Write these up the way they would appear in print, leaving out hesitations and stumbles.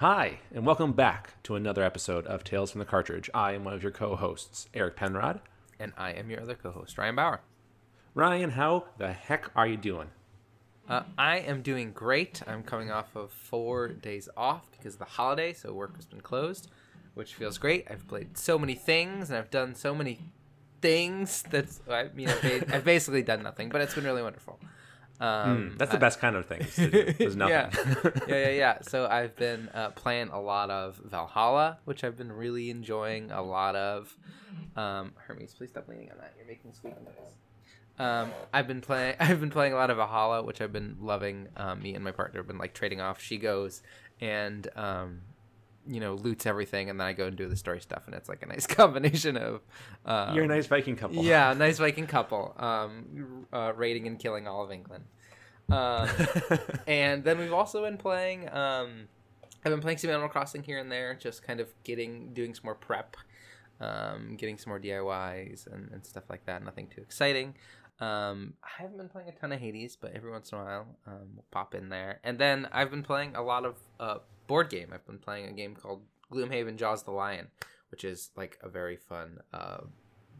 Hi, and welcome back to another episode of Tales from the Cartridge. I am one of your co-hosts, Eric Penrod. And I am your other co-host, Ryan Bauer. Ryan, how the heck are you doing? I am doing great. I'm coming off of 4 days off because of the holiday, so work has been closed, which feels great. I've played so many things, and I've done so many things that, I've basically done nothing, but it's been really wonderful. That's the best kind of thing to do. There's nothing. Yeah. So I've been playing a lot of Valhalla, which I've been really enjoying a lot of. Hermes, please stop leaning on that. You're making squeaky noise. I've been playing a lot of Valhalla, which I've been loving. Me and my partner have been like trading off. She goes and loots everything, and then I go and do the story stuff, and it's like a nice combination of you're a nice Viking couple. Yeah, nice Viking couple, raiding and killing all of England. And then we've also been playing I've been playing some Animal Crossing here and there, just kind of doing some more prep, getting some more DIYs and stuff like that. Nothing too exciting. I haven't been playing a ton of Hades, but every once in a while we'll pop in there. And then I've been playing a lot of board game. I've been playing a game called Gloomhaven Jaws the Lion, which is like a very fun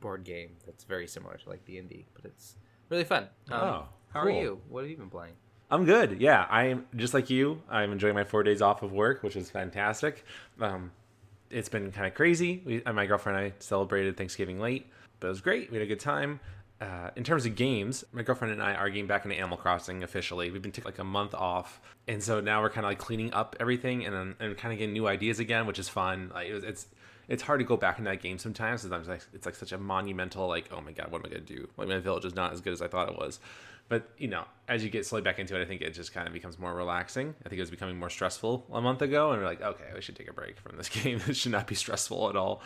board game that's very similar to like D&D, but it's really fun. How cool. Are you? What have you been playing? I'm good. Yeah, I'm just like you. I'm enjoying my 4 days off of work, which is fantastic. It's been kind of crazy. My girlfriend and I celebrated Thanksgiving late, but it was great. We had a good time. In terms of games, my girlfriend and I are getting back into Animal Crossing officially. We've been taking like a month off, and so now we're kind of like cleaning up everything and kind of getting new ideas again, which is fun. Like it's hard to go back into that game sometimes. Sometimes it's like such a monumental like, oh my god, what am I gonna do? Like my village is not as good as I thought it was. But as you get slowly back into it, I think it just kind of becomes more relaxing. I think it was becoming more stressful a month ago, and we're like, okay, we should take a break from this game. It should not be stressful at all.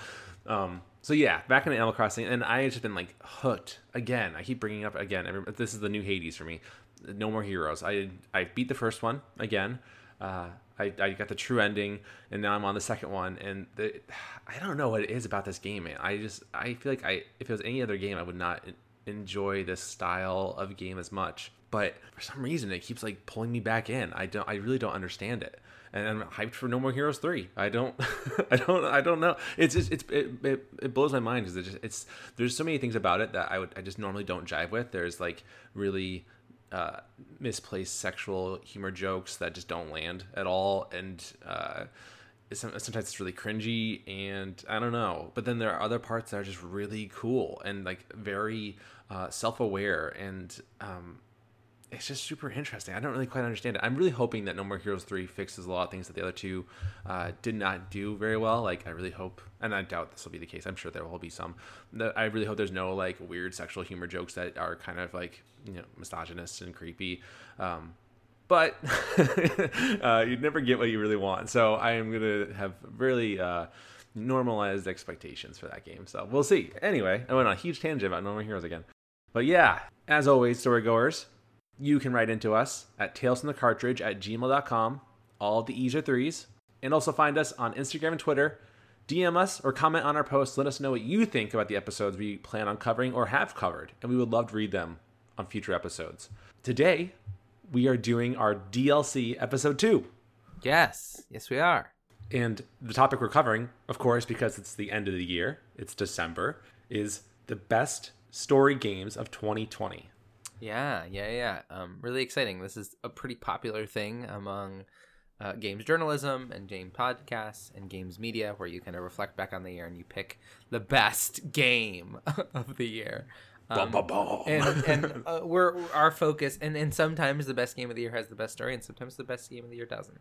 So yeah, back into Animal Crossing, and I have just been like hooked again. I keep bringing it up again. This is the new Hades for me. No More Heroes. I beat the first one again. I got the true ending, and now I'm on the second one. And I don't know what it is about this game, man. I feel like if it was any other game, I would not enjoy this style of game as much. But for some reason, it keeps like pulling me back in. I really don't understand it. And I'm hyped for No More Heroes 3. I don't know. It blows my mind because there's so many things about it that I just normally don't jive with. There's like really misplaced sexual humor jokes that just don't land at all, and sometimes it's really cringy, and I don't know. But then there are other parts that are just really cool and like very self-aware, and it's just super interesting. I don't really quite understand it. I'm really hoping that No More Heroes 3 fixes a lot of things that the other two did not do very well. Like, I really hope, and I doubt this will be the case. I'm sure there will be some. I really hope there's no, like, weird sexual humor jokes that are kind of, like, misogynist and creepy. But you never get what you really want. So I am going to have really normalized expectations for that game. So we'll see. Anyway, I went on a huge tangent about No More Heroes again. But yeah, as always, storygoers, you can write into us at talesfromthecartridge@gmail.com, all the E's are threes, and also find us on Instagram and Twitter. DM us or comment on our posts. Let us know what you think about the episodes we plan on covering or have covered, and we would love to read them on future episodes. Today, we are doing our DLC episode 2. Yes, we are. And the topic we're covering, of course, because it's the end of the year, it's December, is the best story games of 2020. Yeah. Really exciting. This is a pretty popular thing among games journalism and game podcasts and games media, where you kind of reflect back on the year and you pick the best game of the year. And our focus, and sometimes the best game of the year has the best story, and sometimes the best game of the year doesn't.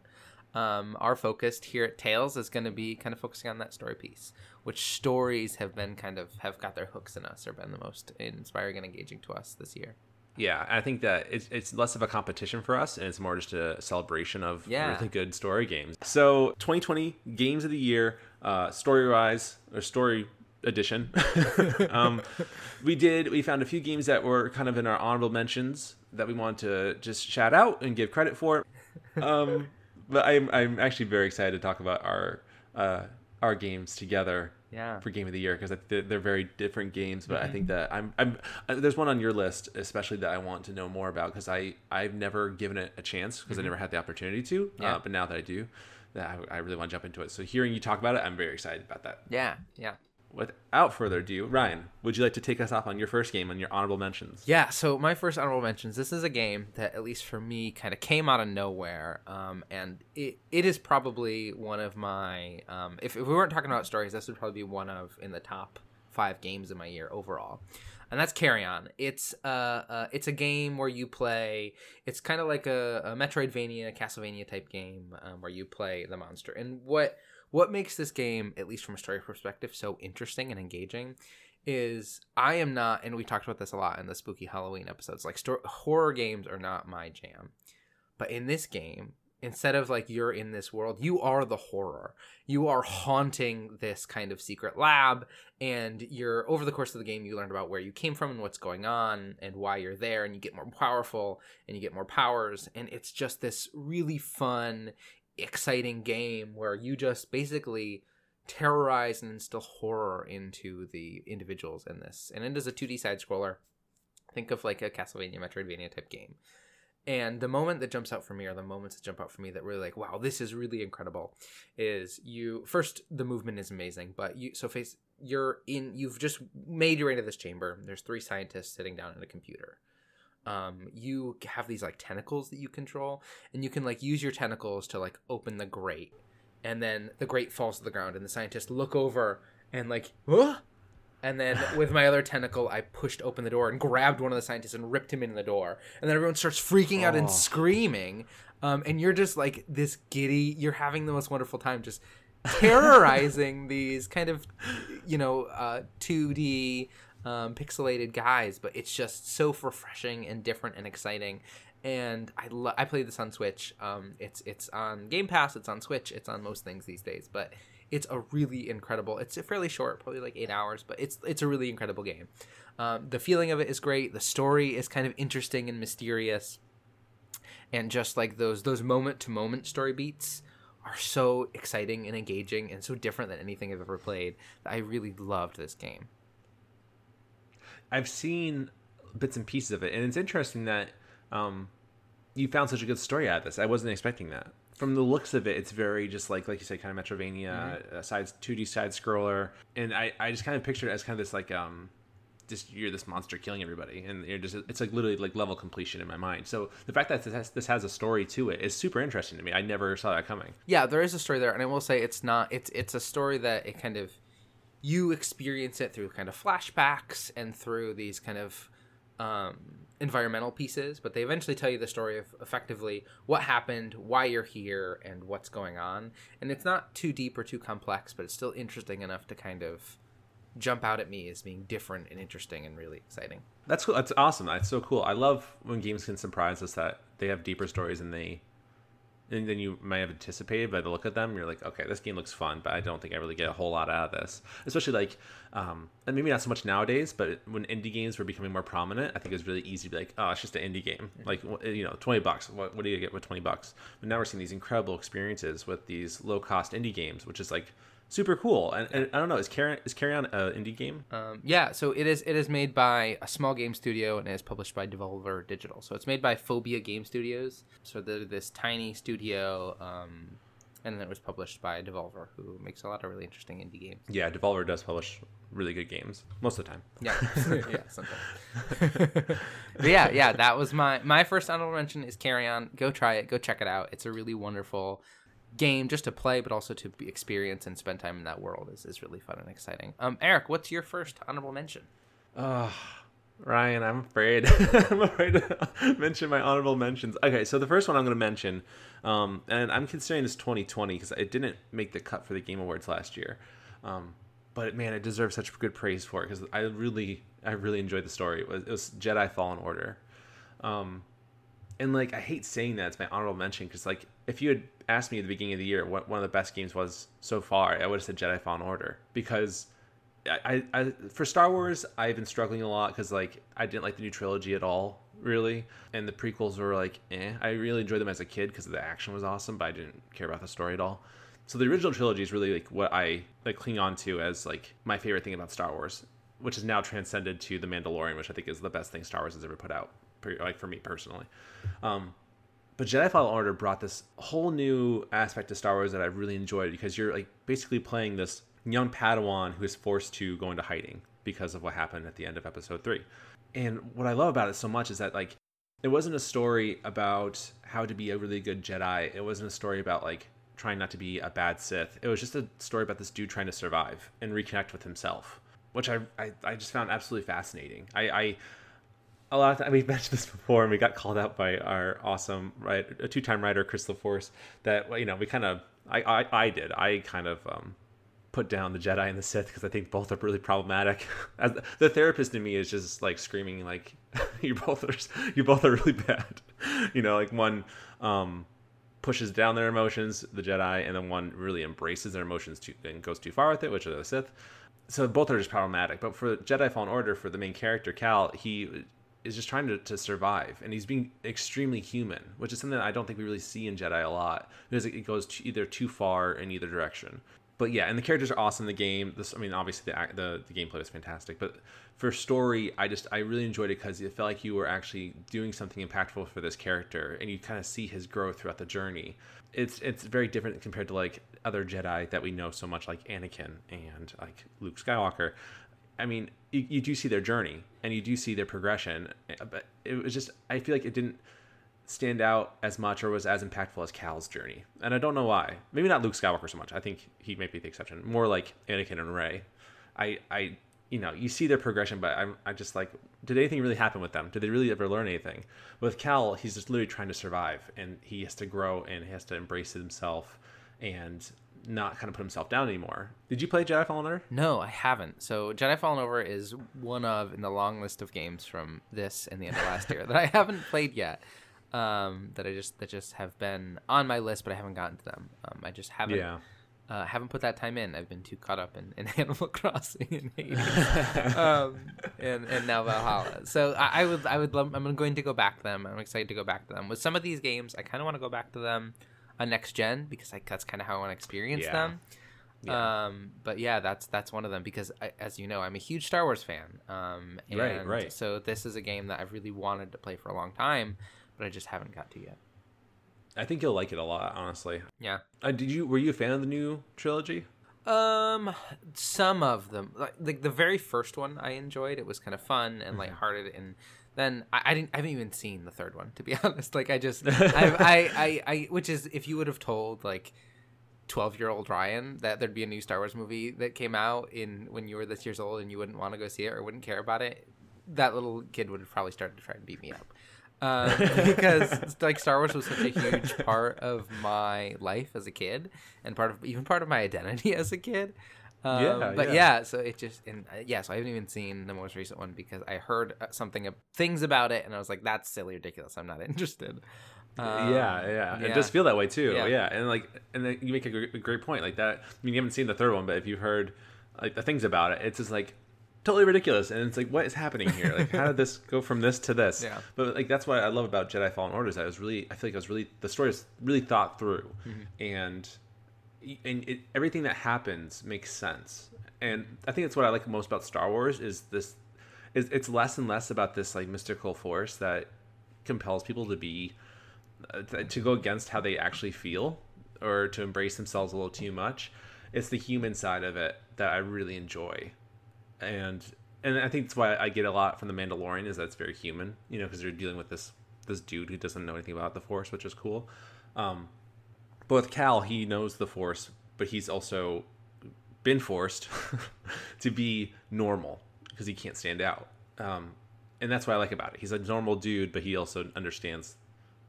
Our focus here at Tales is going to be kind of focusing on that story piece, which stories have been kind of have got their hooks in us or been the most inspiring and engaging to us this year. Yeah, I think that it's less of a competition for us, and it's more just a celebration of really good story games. So 2020 Games of the Year, story-wise, or story edition, we found a few games that were kind of in our honorable mentions that we want to just shout out and give credit for. But I'm actually very excited to talk about our games together. Yeah. For Game of the Year, because they're very different games, but mm-hmm. I think that there's one on your list especially that I want to know more about, because I've never given it a chance, because mm-hmm. I never had the opportunity to, but now that I do, that I really want to jump into it. So hearing you talk about it, I'm very excited about that. Yeah, yeah. Without further ado, Ryan, would you like to take us off on your first game and your honorable mentions? Yeah, so my first honorable mentions, this is a game that, at least for me, kind of came out of nowhere. And it is probably one of my, if we weren't talking about stories, this would probably be one of in the top 5 games of my year overall. And that's Carrion. It's a game where you play, it's kind of like a Metroidvania, Castlevania type game where you play the monster. And what makes this game, at least from a story perspective, so interesting and engaging is I am not, and we talked about this a lot in the spooky Halloween episodes, like horror games are not my jam. But in this game, instead of like you're in this world, you are the horror. You are haunting this kind of secret lab, and you're over the course of the game, you learn about where you came from and what's going on and why you're there, and you get more powerful and you get more powers. And it's just this really fun, exciting game where you just basically terrorize and instill horror into the individuals in this. And it is a 2D side scroller. Think of like a Castlevania, Metroidvania type game. And the moment that jumps out for me, or the moments that jump out for me that really like, wow, this is really incredible, is you first, the movement is amazing, but you've just made your way into this chamber. There's 3 scientists sitting down at a computer. You have these like tentacles that you control, and you can like use your tentacles to like open the grate, and then the grate falls to the ground, and the scientists look over and like, huh? And then with my other tentacle, I pushed open the door and grabbed one of the scientists and ripped him in the door, and then everyone starts freaking out and screaming, and you're just like this giddy, you're having the most wonderful time just terrorizing these kind of 2D pixelated guys, but it's just so refreshing and different and exciting. And I played this on Switch. It's on Game Pass, it's on Switch, it's on most things these days, but it's a really incredible, it's fairly short, probably like 8 hours, but it's a really incredible game. The feeling of it is great. The story is kind of interesting and mysterious, and just like those moment to moment story beats are so exciting and engaging and so different than anything I've ever played that I really loved this game. I've seen bits and pieces of it, and it's interesting that you found such a good story out of this. I wasn't expecting that. From the looks of it, it's very just like you said, kind of Metroidvania, mm-hmm. 2D side scroller, and I just kind of pictured it as kind of this like just you're this monster killing everybody, and you're just, it's like literally like level completion in my mind. So the fact that this has a story to it is super interesting to me. I never saw that coming. Yeah, there is a story there, and I will say it's a story that it kind of. You experience it through kind of flashbacks and through these kind of environmental pieces, but they eventually tell you the story of effectively what happened, why you're here, and what's going on. And it's not too deep or too complex, but it's still interesting enough to kind of jump out at me as being different and interesting and really exciting. That's cool. That's awesome. That's so cool. I love when games can surprise us that they have deeper stories than you might have anticipated. By the look at them, you're like, okay, this game looks fun, but I don't think I really get a whole lot out of this. Especially like, and maybe not so much nowadays, but when indie games were becoming more prominent, I think it was really easy to be like, oh, it's just an indie game. Like, $20. What do you get with $20? But now we're seeing these incredible experiences with these low-cost indie games, which is like super cool. And I don't know, is Carrion an indie game? Yeah, so it is made by a small game studio, and it is published by Devolver Digital. So it's made by Phobia Game Studios. So they're this tiny studio, and then it was published by Devolver, who makes a lot of really interesting indie games. Yeah, Devolver does publish really good games most of the time. Yeah, yeah, sometimes. yeah, that was my first honorable mention is Carrion. Go try it. Go check it out. It's a really wonderful game just to play, but also to experience and spend time in that world is really fun and exciting. Eric, what's your first honorable mention? Ryan, I'm afraid to mention my honorable mentions. Okay, so the first one I'm going to mention, and I'm considering this 2020 because it didn't make the cut for the Game Awards last year, but man, it deserves such good praise for it because I really enjoyed the story. It was Jedi Fallen Order. And like, I hate saying that it's my honorable mention because like, if you had asked me at the beginning of the year what one of the best games was so far, I would have said Jedi Fallen Order because I for Star Wars, I've been struggling a lot because like, I didn't like the new trilogy at all, really. And the prequels were like, eh. I really enjoyed them as a kid because the action was awesome, but I didn't care about the story at all. So the original trilogy is really like what I like cling on to as like my favorite thing about Star Wars, which is now transcended to The Mandalorian, which I think is the best thing Star Wars has ever put out. Like for me personally, But Jedi Fallen Order brought this whole new aspect to Star Wars that I really enjoyed, because you're like basically playing this young Padawan who is forced to go into hiding because of what happened at the end of Episode 3. And what I love about it so much is that like it wasn't a story about how to be a really good Jedi. It wasn't a story about like trying not to be a bad Sith. It was just a story about this dude trying to survive and reconnect with himself, which I just found absolutely fascinating. A lot of times, we've mentioned this before, and we got called out by our awesome two-time writer, Chris LaForce, that, you know, we kind of, I put down the Jedi and the Sith because I think both are really problematic. As the therapist in me is just like screaming, like, you both are really bad. You know, like one pushes down their emotions, the Jedi, and then one really embraces their emotions and goes too far with it, which are the Sith. So both are just problematic. But for Jedi Fallen Order, for the main character, Cal, he is just trying to survive, and he's being extremely human, which is something that I don't think we really see in Jedi a lot, because it goes either too far in either direction. But yeah, and the characters are awesome in the game. This, I mean, obviously the gameplay was fantastic, but for story, I really enjoyed it because it felt like you were actually doing something impactful for this character, and you kind of see his growth throughout the journey. It's very different compared to like other Jedi that we know so much, like Anakin and like Luke Skywalker. I mean, you do see their journey and you do see their progression, but it was just, I feel like it didn't stand out as much or was as impactful as Cal's journey. And I don't know why. Maybe not Luke Skywalker so much. I think he might be the exception. More like Anakin and Rey. You know, you see their progression, but I just like, did anything really happen with them? Did they really ever learn anything? With Cal, he's just literally trying to survive, and he has to grow and he has to embrace himself and not kind of put himself down anymore. Did you play Jedi Fallen Order? No, I haven't. So Jedi Fallen Order is one of in the long list of games from this and the end of last year that I haven't played yet. That just have been on my list, but I haven't gotten to them. I just haven't. Yeah. Haven't put that time in. I've been too caught up in Animal Crossing and Hades, and now Valhalla. So I would love. I'm going to go back to them. I'm excited to go back to them. With some of these games, I kind of want to go back to them on next gen, because that's kind of how I want to experience them. Yeah. But yeah, that's one of them, because as you know, I'm a huge Star Wars fan. And right. So this is a game that I've really wanted to play for a long time, but I just haven't got to yet. I think you'll like it a lot, honestly. Yeah. Were you a fan of the new trilogy? Some of them, like the very first one, I enjoyed. It was kind of fun and lighthearted, and then I haven't even seen the third one, to be honest. Like which is, if you would have told like 12-year-old Ryan that there'd be a new Star Wars movie that came out when you were this years old and you wouldn't want to go see it or wouldn't care about it, that little kid would have probably started to try and beat me up. Because like Star Wars was such a huge part of my life as a kid, and part of my identity as a kid. So it just, so I haven't even seen the most recent one because I heard things about it and I was like, that's silly, ridiculous. I'm not interested. It does feel that way too. Yeah. And then you make a great point like that. I mean, you haven't seen the third one, but if you've heard like the things about it, it's just like totally ridiculous. And it's like, what is happening here? Like, how did this go from this to this? Yeah. But like, that's what I love about Jedi Fallen Order is that the story is really thought through, and everything that happens makes sense. And I think that's what I like most about Star Wars is this, it's less and less about this like mystical force that compels people to be, to go against how they actually feel or to embrace themselves a little too much. It's the human side of it that I really enjoy. And I think that's why I get a lot from The Mandalorian is that it's very human, you know, because you're dealing with this dude who doesn't know anything about the force, which is cool. But with Cal, he knows the force, but he's also been forced to be normal because he can't stand out. And that's what I like about it. He's a normal dude, but he also understands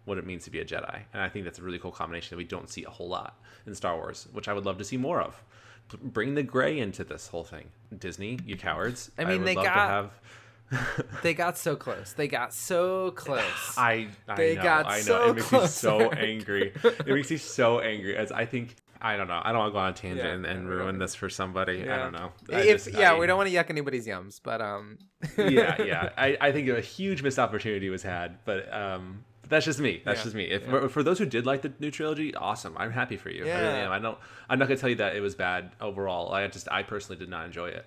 what it means to be a Jedi. And I think that's a really cool combination that we don't see a whole lot in Star Wars, which I would love to see more of. Bring the gray into this whole thing. Disney, you cowards. I mean, they got so close. They got so close. I know. It makes me so angry. As I think, I don't know. I don't want to go on a tangent and ruin this for somebody. Yeah. I don't know. We don't want to yuck anybody's yums, but I think a huge missed opportunity was had, but that's just me. For those who did like the new trilogy, awesome. I'm happy for you. Yeah. I really am. I'm not gonna tell you that it was bad overall. I personally did not enjoy it.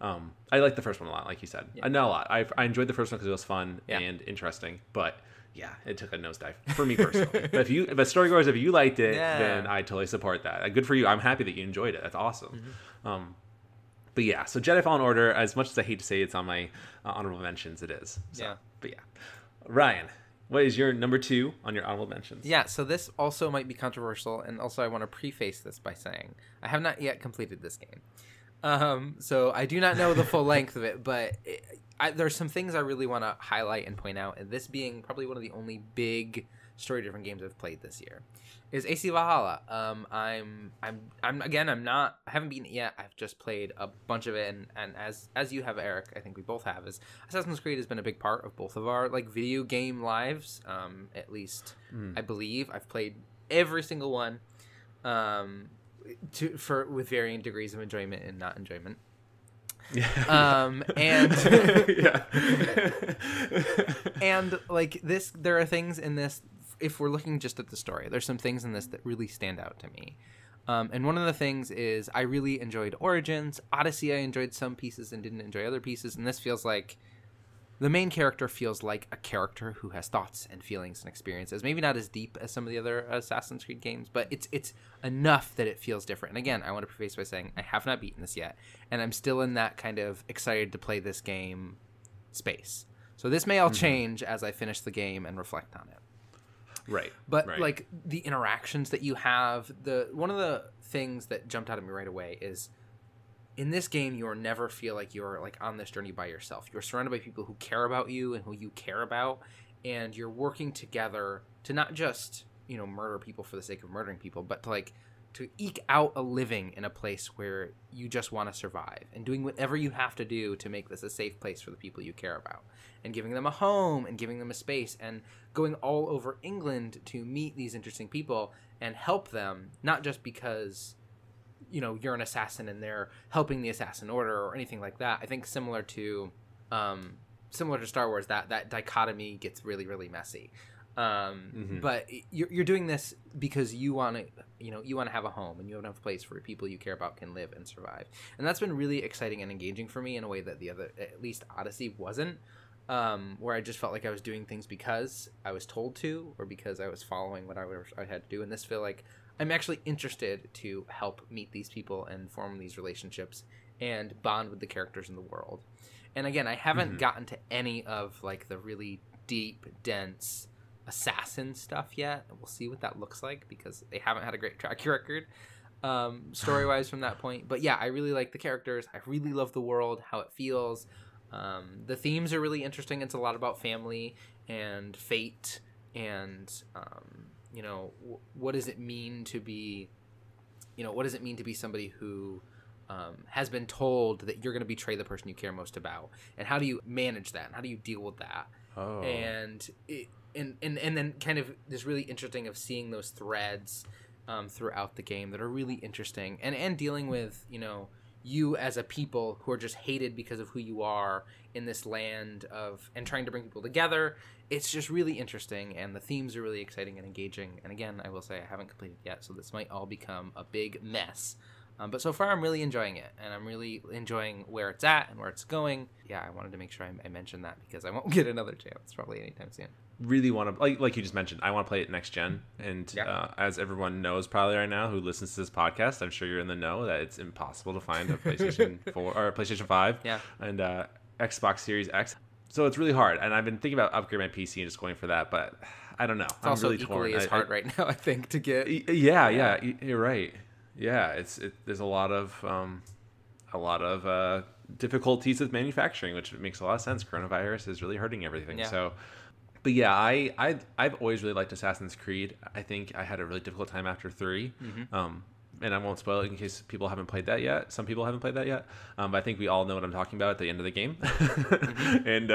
I like the first one a lot, like you said. Yeah. Not a lot. I enjoyed the first one because it was fun and interesting, but yeah, it took a nosedive for me personally. But if storygoers, if you liked it, then I totally support that. Good for you. I'm happy that you enjoyed it. That's awesome. Mm-hmm. But yeah, so Jedi Fallen Order, as much as I hate to say it's on my honorable mentions, it is. So, yeah. But yeah. Ryan, what is your number two on your honorable mentions? Yeah, so this also might be controversial, and also I want to preface this by saying I have not yet completed this game. So I do not know the full length of it, but there's some things I really want to highlight and point out, and this being probably one of the only big story-driven games I've played this year is AC Valhalla. I haven't beaten it yet. I've just played a bunch of it, and as you have, Eric, I think we both have, is Assassin's Creed has been a big part of both of our like video game lives. At least I believe I've played every single one, with varying degrees of enjoyment and not enjoyment. Yeah. And and like this, there are things in this. If we're looking just at the story, there's some things in this that really stand out to me. And one of the things is I really enjoyed Origins. Odyssey, I enjoyed some pieces and didn't enjoy other pieces. And this feels like the main character feels like a character who has thoughts and feelings and experiences. Maybe not as deep as some of the other Assassin's Creed games, but it's enough that it feels different. And again, I want to preface by saying I have not beaten this yet. And I'm still in that kind of excited to play this game space. So this may all change as I finish the game and reflect on it. Right. But like the interactions that you have, one of the things that jumped out at me right away is in this game you never feel like you're like on this journey by yourself. You're surrounded by people who care about you and who you care about, and you're working together to not just, you know, murder people for the sake of murdering people, but to like to eke out a living in a place where you just want to survive, and doing whatever you have to do to make this a safe place for the people you care about, and giving them a home and giving them a space, and going all over England to meet these interesting people and help them, not just because, you know, you're an assassin and they're helping the assassin order or anything like that. I think similar to Star Wars, that dichotomy gets really, really messy. But you're doing this because you want to, you know, you want to have a home and you want to have a place where people you care about can live and survive. And that's been really exciting and engaging for me in a way that at least Odyssey wasn't, where I just felt like I was doing things because I was told to, or because I was following what I had to do. And this feel like I'm actually interested to help meet these people and form these relationships and bond with the characters in the world. And again, I haven't gotten to any of like the really deep, dense assassin stuff yet. We'll see what that looks like because they haven't had a great track record story-wise from that point. But yeah, I really like the characters. I really love the world, how it feels. The themes are really interesting. It's a lot about family and fate and, you know, what does it mean to be, you know, what does it mean to be somebody who has been told that you're going to betray the person you care most about? And how do you manage that? And how do you deal with that? Oh. And then kind of this really interesting of seeing those threads throughout the game that are really interesting, and dealing with, you know, you as a people who are just hated because of who you are in this land of, and trying to bring people together. It's just really interesting, and the themes are really exciting and engaging. And again, I will say I haven't completed yet, so this might all become a big mess. But so far I'm really enjoying it, and I'm really enjoying where it's at and where it's going. Yeah, I wanted to make sure I mentioned that because I won't get another chance probably anytime soon. Really want to, like you just mentioned, I want to play it next gen. And as everyone knows probably right now who listens to this podcast, I'm sure you're in the know that it's impossible to find a PlayStation 4 or a PlayStation 5 and Xbox Series X. So it's really hard, and I've been thinking about upgrading my PC and just going for that, but I don't know. It's I'm also really equally torn. As hard right now, I think, to get. Yeah, you're right. Yeah, there's a lot of difficulties with manufacturing, which makes a lot of sense. Coronavirus is really hurting everything. Yeah. So, but yeah, I've always really liked Assassin's Creed. I think I had a really difficult time after 3, and I won't spoil it in case people haven't played that yet. Some people haven't played that yet, but I think we all know what I'm talking about at the end of the game, and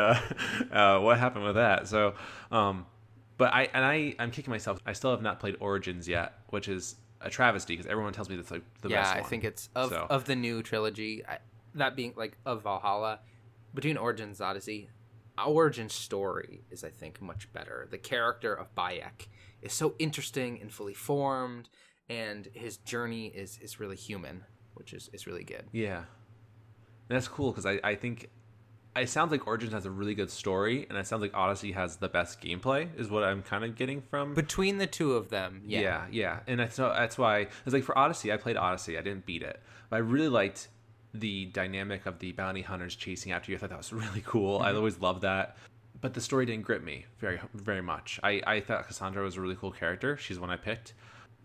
what happened with that. So, but I'm kicking myself. I still have not played Origins yet, which is a travesty because everyone tells me that's like the best one. Yeah, I think it's of the new trilogy, that being like of Valhalla, between Origins and Odyssey, Origins story is I think much better. The character of Bayek is so interesting and fully formed, and his journey is really human, which is really good. Yeah, And that's cool because I think it sounds like Origins has a really good story, and it sounds like Odyssey has the best gameplay, is what I'm kind of getting from between the two of them. Yeah. And that's why it's like for Odyssey, I played Odyssey, I didn't beat it, but I really liked the dynamic of the bounty hunters chasing after you. I thought that was really cool. Mm-hmm. I always loved that. But the story didn't grip me very, very much. I thought Cassandra was a really cool character. She's the one I picked.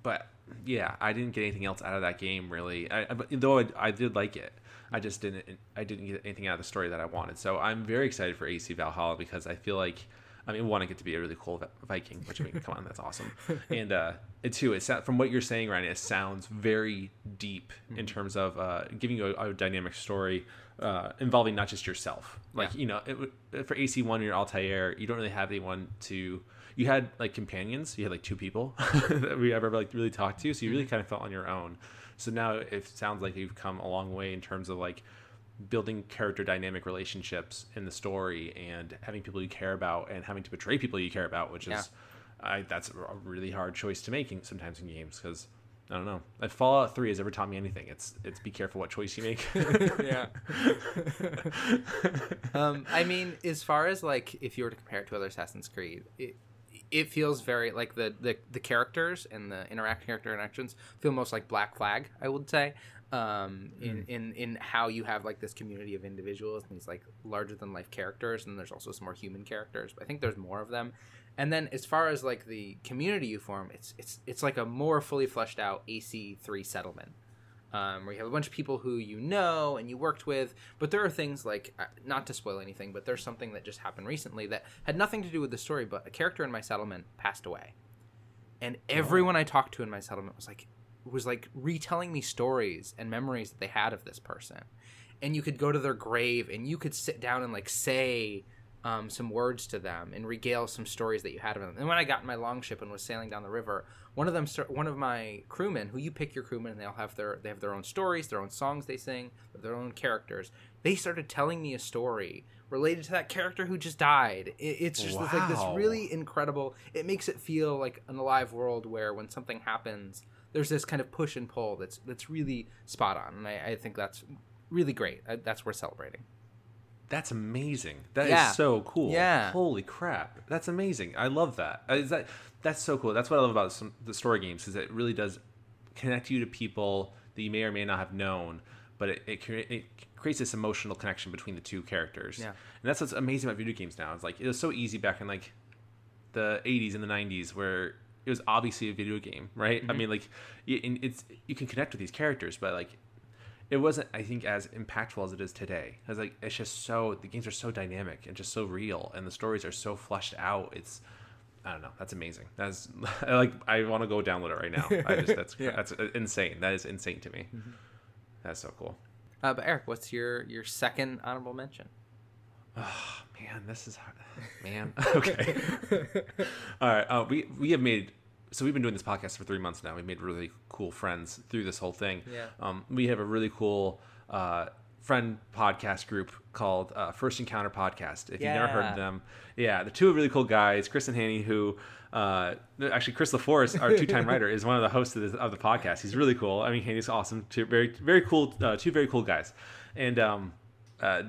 But yeah, I didn't get anything else out of that game really. Though I did like it. I just didn't get anything out of the story that I wanted. So I'm very excited for AC Valhalla because I feel like, I mean, one, I get to be a really cool Viking, which I mean, come on, that's awesome. And two, from what you're saying, Ryan, it sounds very deep in terms of giving you a dynamic story involving not just yourself. Like, yeah. You know, for AC1, you're Altair. You don't really have anyone to... You had, like, companions. You had, like, two people that we ever, like, really talked to. So you really kind of felt on your own. So now it sounds like you've come a long way in terms of, like, building character dynamic relationships in the story and having people you care about and having to betray people you care about, which is... that's a really hard choice to make sometimes in games because... I don't know. If Fallout 3 has ever taught me anything, it's be careful what choice you make. Yeah. I mean, as far as like if you were to compare it to other Assassin's Creed, it feels very like the characters and the character interactions feel most like Black Flag, I would say. In how you have like this community of individuals and these like larger than life characters, and there's also some more human characters, but I think there's more of them. And then as far as like the community you form, it's like a more fully fleshed out AC3 settlement, where you have a bunch of people who you know and you worked with. But there are things like, not to spoil anything, but there's something that just happened recently that had nothing to do with the story, but a character in my settlement passed away, and everyone I talked to in my settlement was like retelling me stories and memories that they had of this person. And you could go to their grave and you could sit down and like say some words to them and regale some stories that you had of them. And when I got in my longship and was sailing down the river, one of my crewmen, who you pick your crewmen and they have their own stories, their own songs they sing, their own characters. They started telling me a story related to that character who just died. It's just like this really incredible, it makes it feel like an alive world where when something happens, there's this kind of push and pull that's really spot on, and I think that's really great. That's worth celebrating. That's amazing. That is so cool. Yeah. Holy crap. That's amazing. I love that. That's so cool. That's what I love about the story games, because it really does connect you to people that you may or may not have known, but it creates this emotional connection between the two characters. Yeah. And that's what's amazing about video games now. It's like it was so easy back in like the 80s and the 90s where it was obviously a video game, right? Mm-hmm. I mean, like, you can connect with these characters, but like, it wasn't, I think, as impactful as it is today. It's like it's just so, the games are so dynamic and just so real, and the stories are so fleshed out. It's, I don't know, that's amazing. That's like, I want to go download it right now. That's insane. That is insane to me. Mm-hmm. That's so cool. But Eric, what's your second honorable mention? Oh man, this is hard. Man, okay. All right, we have made. So we've been doing this podcast for 3 months now. We've made really cool friends through this whole thing. Yeah. We have a really cool friend podcast group called First Encounter Podcast. If you've never heard of them, they're two really cool guys, Chris and Hanny, who actually Chris LaForce, our two-time writer, is one of the hosts of the podcast. He's really cool. I mean, Hanny's awesome. Two very cool guys, and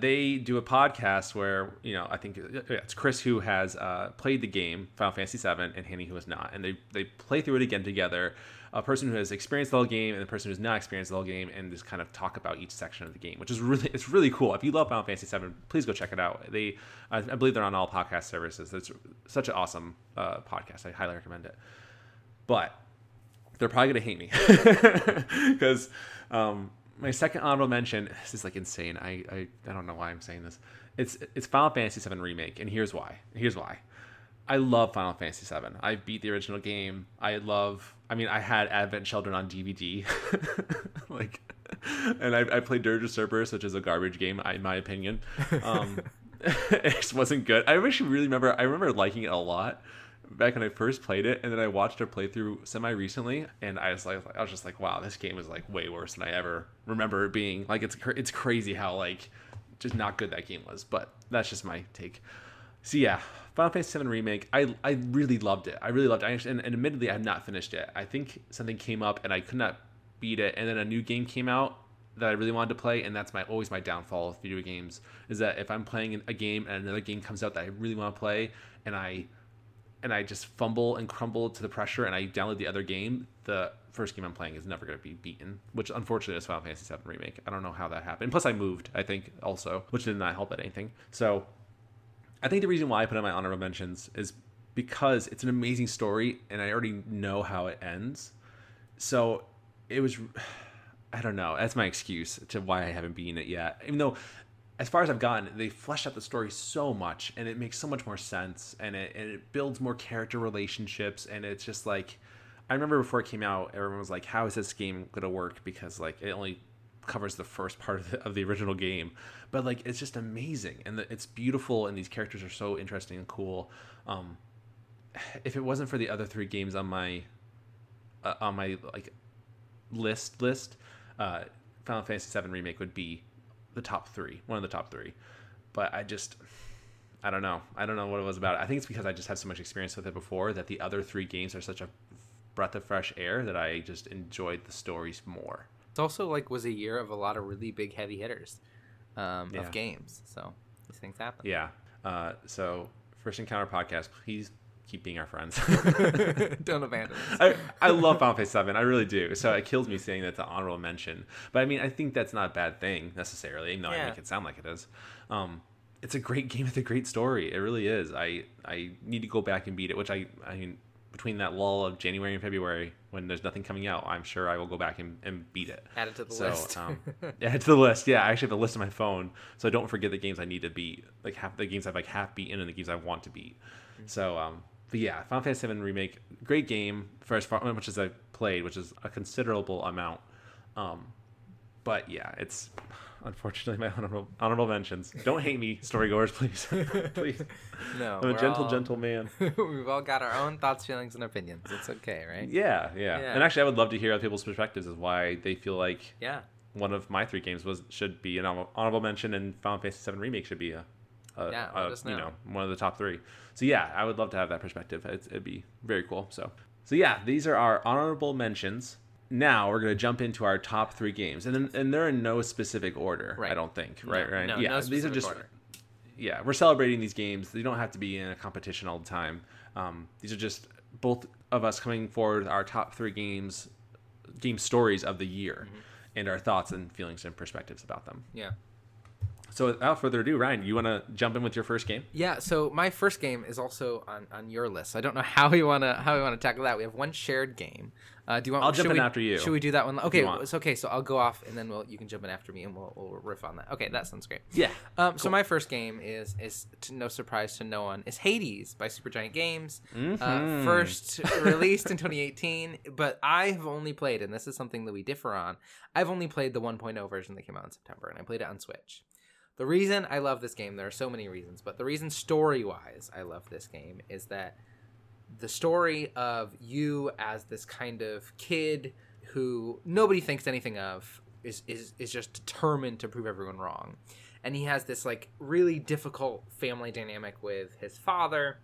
they do a podcast where, you know, I think it's Chris who has played the game Final Fantasy VII and Hanny who has not, and they play through it again together, a person who has experienced the whole game and the person who's not experienced the whole game, and just kind of talk about each section of the game, which is really, it's really cool. If you love Final Fantasy VII, please go check it out. I believe they're on all podcast services. It's such an awesome podcast. I highly recommend it. But they're probably going to hate me because my second honorable mention, this is like insane. I don't know why I'm saying this. It's Final Fantasy VII Remake, and here's why. I love Final Fantasy VII. I beat the original game. I had Advent Children on DVD. Like, and I played Dirge of Cerberus, which is a garbage game, in my opinion. It just wasn't good. I remember liking it a lot back when I first played it, and then I watched a playthrough semi recently, and I was just like, wow, this game is like way worse than I ever remember it being. Like, it's crazy how like just not good that game was. But that's just my take. So yeah, Final Fantasy VII Remake, I really loved it. And admittedly, I have not finished it. I think something came up and I could not beat it, and then a new game came out that I really wanted to play, and that's my always my downfall with video games, is that if I'm playing a game and another game comes out that I really want to play, and I just fumble and crumble to the pressure, and I download the other game, the first game I'm playing is never going to be beaten, which unfortunately is Final Fantasy VII Remake. I don't know how that happened. Plus, I moved, I think, also, which did not help at anything. So I think the reason why I put in my honorable mentions is because it's an amazing story, and I already know how it ends. So it was, I don't know. That's my excuse to why I haven't beaten it yet. Even though, as far as I've gotten, they fleshed out the story so much, and it makes so much more sense, and it builds more character relationships, and it's just like, I remember before it came out, everyone was like, how is this game going to work? Because like it only covers the first part of the original game. But like it's just amazing, and it's beautiful, and these characters are so interesting and cool. If it wasn't for the other three games on my like list, Final Fantasy VII Remake would be the top three, one of the top three. But I don't know what it was about it. I think it's because I just had so much experience with it before that the other three games are such a breath of fresh air that I just enjoyed the stories more. It's also like was a year of a lot of really big heavy hitters of games, so these things happen. So First Encounter Podcast, please keep being our friends. Don't abandon us. I love Final Fantasy VII. I really do. So it kills me saying that's an honorable mention. But I mean, I think that's not a bad thing necessarily, even though I make it sound like it is. It's a great game with a great story. It really is. I need to go back and beat it, which I mean, between that lull of January and February when there's nothing coming out, I'm sure I will go back and beat it. Add it to the list. Add it to the list. Yeah, I actually have a list on my phone, so I don't forget the games I need to beat. Like half the games I've like half beaten and the games I want to beat. Mm-hmm. So, but yeah, Final Fantasy VII Remake, great game for as much as I've played, which is a considerable amount. But yeah, it's unfortunately my honorable mentions. Don't hate me, storygoers, please. Please. No. I'm a gentle man. We've all got our own thoughts, feelings, and opinions. It's okay, right? Yeah. And actually, I would love to hear other people's perspectives as why they feel like one of my three games should be an honorable mention, and Final Fantasy VII Remake should be a one of the top three. So yeah, I would love to have that perspective. It'd be very cool. So yeah, these are our honorable mentions. Now we're going to jump into our top three games, and they're in no specific order, right? I don't think. No, right? No, yeah, no these are just order. Yeah, we're celebrating these games. They don't have to be in a competition all the time. These are just both of us coming forward with our top three games, game stories of the year, and our thoughts and feelings and perspectives about them. Yeah. So without further ado, Ryan, you want to jump in with your first game? Yeah. So my first game is also on your list. I don't know how we want to tackle that. We have one shared game. Do you want? I'll jump in after you. Should we do that one? Okay. It's okay. So I'll go off, and then you can jump in after me, and we'll riff on that. Okay, that sounds great. Yeah. Cool. So my first game is to no surprise to no one is Hades by Supergiant Games. Mm-hmm. First released in 2018, but I've only played, and this is something that we differ on. I've only played the 1.0 version that came out in September, and I played it on Switch. The reason I love this game, there are so many reasons, but the reason story-wise I love this game is that the story of you as this kind of kid who nobody thinks anything of is just determined to prove everyone wrong. And he has this like really difficult family dynamic with his father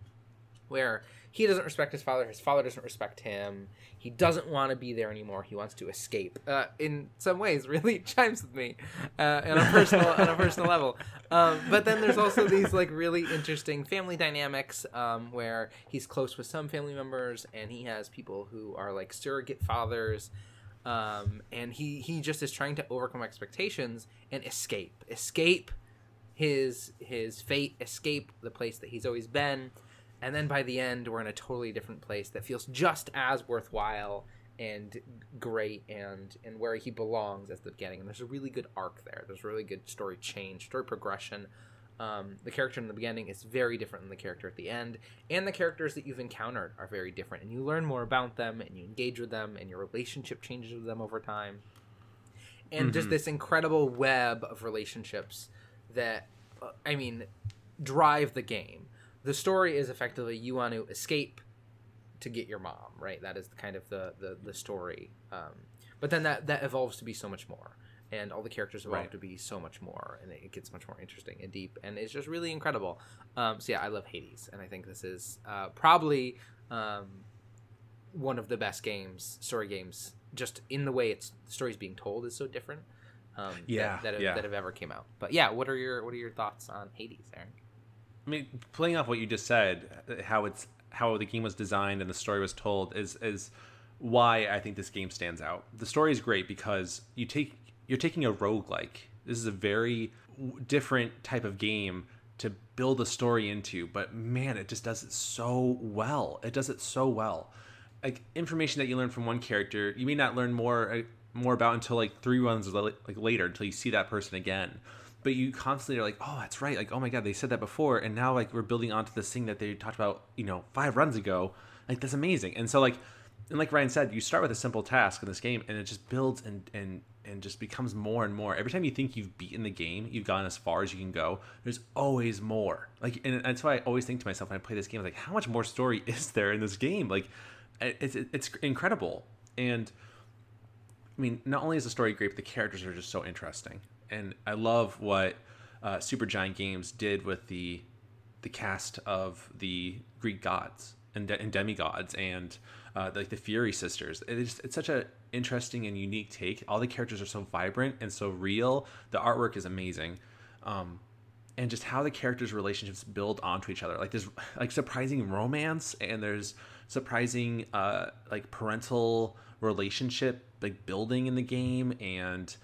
where he doesn't respect his father doesn't respect him, he doesn't want to be there anymore, he wants to escape. In some ways, really chimes with me on a personal level. But then there's also these like really interesting family dynamics where he's close with some family members, and he has people who are like surrogate fathers, and he just is trying to overcome expectations and escape his fate, escape the place that he's always been. And then by the end, we're in a totally different place that feels just as worthwhile and great and where he belongs as the beginning. And there's a really good arc there. There's a really good story change, story progression. The character in the beginning is very different than the character at the end. And the characters that you've encountered are very different. And you learn more about them, and you engage with them, and your relationship changes with them over time. And just this incredible web of relationships that, I mean, drive the game. The story is effectively you want to escape to get your mom, right? That is kind of the story. But then that evolves to be so much more. And all the characters evolve to be so much more. And it gets much more interesting and deep. And it's just really incredible. So yeah, I love Hades. And I think this is probably one of the best games, story games, just in the way the story's being told is so different. that have ever came out. But yeah, what are your thoughts on Hades, Aaron? I mean, playing off what you just said, how the game was designed and the story was told is why I think this game stands out. The story is great because you're taking a roguelike. This is a very different type of game to build a story into, but man, it just does it so well. Like, information that you learn from one character, you may not learn more about until like three runs later, until you see that person again. But you constantly are like, oh, that's right. Like, oh my God, they said that before. And now like we're building onto this thing that they talked about, 5 runs ago. Like, that's amazing. And so like Ryan said, you start with a simple task in this game and it just builds and just becomes more and more. Every time you think you've beaten the game, you've gone as far as you can go, there's always more. Like, and that's why I always think to myself when I play this game, like, how much more story is there in this game? Like, it's incredible. And I mean, not only is the story great, but the characters are just so interesting. And I love what Supergiant Games did with the cast of the Greek gods and demigods and the Fury sisters. It's such an interesting and unique take. All the characters are so vibrant and so real. The artwork is amazing, and just how the characters' relationships build onto each other. Like, there's like surprising romance and there's surprising like parental relationship like building in the game. And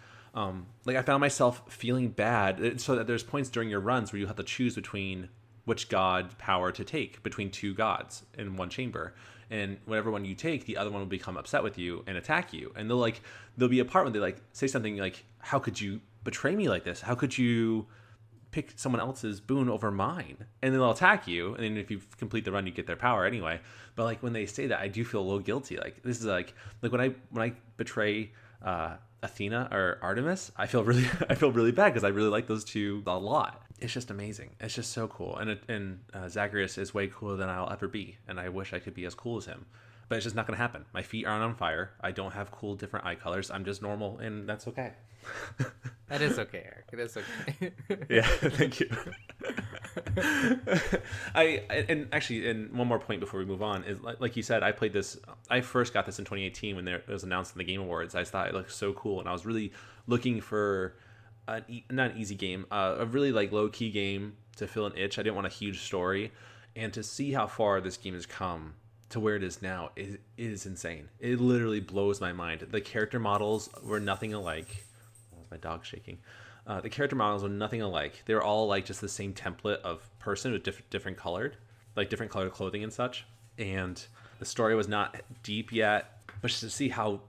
like, I found myself feeling bad, so that there's points during your runs where you have to choose between which god power to take, between two gods in one chamber, and whatever one you take, the other one will become upset with you and attack you. And they'll be a part when they like say something like, how could you betray me like this? How could you pick someone else's boon over mine? And then they'll attack you, and then if you complete the run, you get their power anyway. But like, when they say that, I do feel a little guilty. Like, this is like when I betray Athena or Artemis, I feel really bad because I really like those two a lot. It's just amazing. It's just so cool. And Zacharias is way cooler than I'll ever be, and I wish I could be as cool as him, but it's just not gonna happen. My feet aren't on fire. I don't have cool different eye colors. I'm just normal, and that's okay. That is okay, Eric. It is okay. Yeah, thank you. And one more point before we move on is, like you said, I first got this in 2018 when it was announced in the Game Awards. I thought it looked so cool, and I was really looking for not an easy game, a really like low-key game to fill an itch. I didn't want a huge story, and to see how far this game has come to where it is now, it is insane. It literally blows my mind. The character models were nothing alike. My dog's shaking. The character models were nothing alike. They were all like just the same template of person with different colored clothing and such. And the story was not deep yet, but just to see how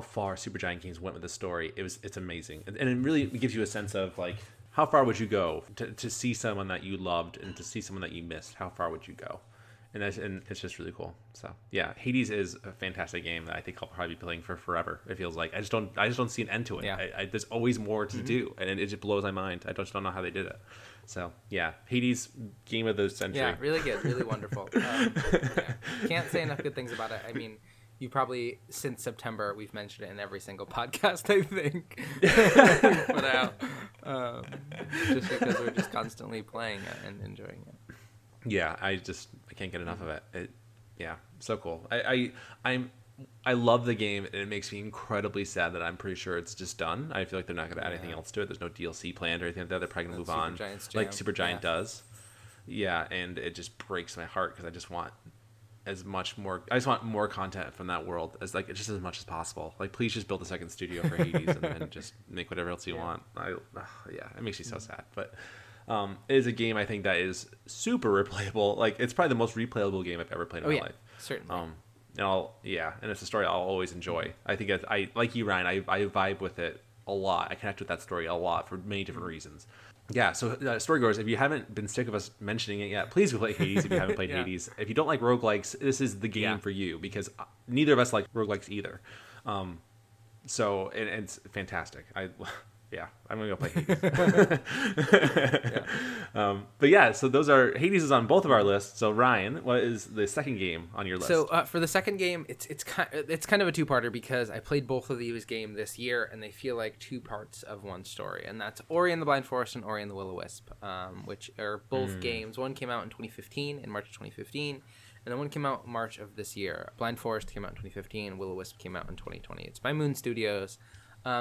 far Supergiant Games went with the story, it's amazing. And it really gives you a sense of like, how far would you go to see someone that you loved and to see someone that you missed? How far would you go? And it's just really cool. So yeah, Hades is a fantastic game that I think I'll probably be playing for forever. It feels like I just don't see an end to it. Yeah. There's always more to do, and it just blows my mind. I just don't know how they did it. So yeah, Hades, game of the century. Yeah, really good, really wonderful. Yeah. Can't say enough good things about it. I mean, you probably, since September, we've mentioned it in every single podcast, I think. Put out, just because we're just constantly playing it and enjoying it. Yeah, I can't get enough of it. Yeah, so cool. I love the game, and it makes me incredibly sad that I'm pretty sure it's just done. I feel like they're not going to add anything else to it. There's no DLC planned or anything like that. They're probably going to move on, like Supergiant does. Yeah, and it just breaks my heart because I just want more content from that world, as like just as much as possible. Like, please just build a second studio for Hades and then just make whatever else you want. It makes me so sad, but. It is a game I think that is super replayable. Like, it's probably the most replayable game I've ever played in my life. Certainly. And it's a story I'll always enjoy. I think I like you, Ryan. I vibe with it a lot. I connect with that story a lot for many different reasons. Yeah. So, storygoers, if you haven't been sick of us mentioning it yet, please go play Hades. If you haven't played Hades, if you don't like roguelikes, this is the game for you, because neither of us like roguelikes either. So and it's fantastic. I'm going to go play Hades. But yeah, so Hades is on both of our lists. So Ryan, what is the second game on your list? So for the second game, it's kind of a two-parter, because I played both of these games this year, and they feel like two parts of one story. And that's Ori and the Blind Forest and Ori and the Will-O-Wisp, which are both games. One came out in 2015, in March of 2015, and then one came out in March of this year. Blind Forest came out in 2015, Will-O-Wisp came out in 2020. It's by Moon Studios.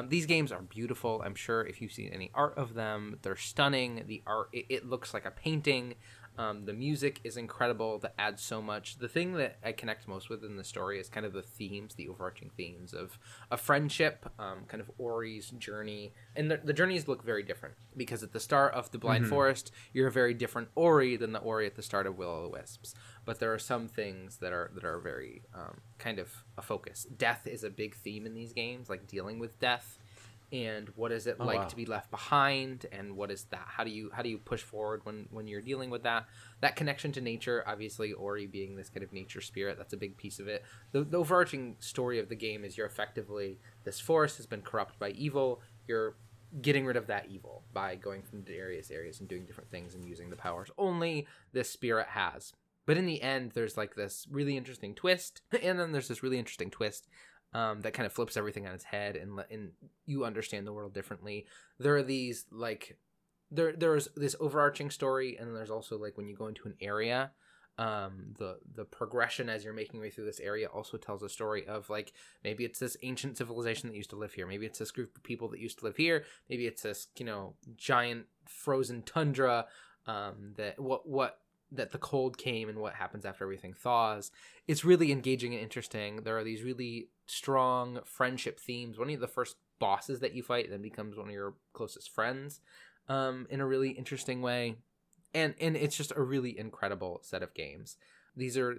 These games are beautiful. I'm sure if you've seen any art of them, they're stunning. The art, it looks like a painting. The music is incredible. That adds so much. The thing that I connect most with in the story is kind of the themes, the overarching themes of a friendship, kind of Ori's journey. And the journeys look very different because at the start of The Blind Forest, you're a very different Ori than the Ori at the start of Will-O-Wisps. But there are some things that are very kind of a focus. Death is a big theme in these games, like dealing with death. And what is it like to be left behind, and what is that? How do you push forward when you're dealing with that? That connection to nature, obviously Ori being this kind of nature spirit, that's a big piece of it. The overarching story of the game is you're effectively, this forest has been corrupted by evil. You're getting rid of that evil by going from various areas and doing different things and using the powers only this spirit has. But in the end, there's like this really interesting twist, and then there's this really interesting twist. That kind of flips everything on its head, and you understand the world differently. There are these, like, there's this overarching story, and there's also, like, when you go into an area, the progression as you're making your way through this area also tells a story of, like, maybe it's this ancient civilization that used to live here. Maybe it's this group of people that used to live here. Maybe it's this, you know, giant frozen tundra that the cold came and what happens after everything thaws. It's really engaging and interesting. There are these really strong friendship themes. One of the first bosses that you fight then becomes one of your closest friends in a really interesting way. And it's just a really incredible set of games. These are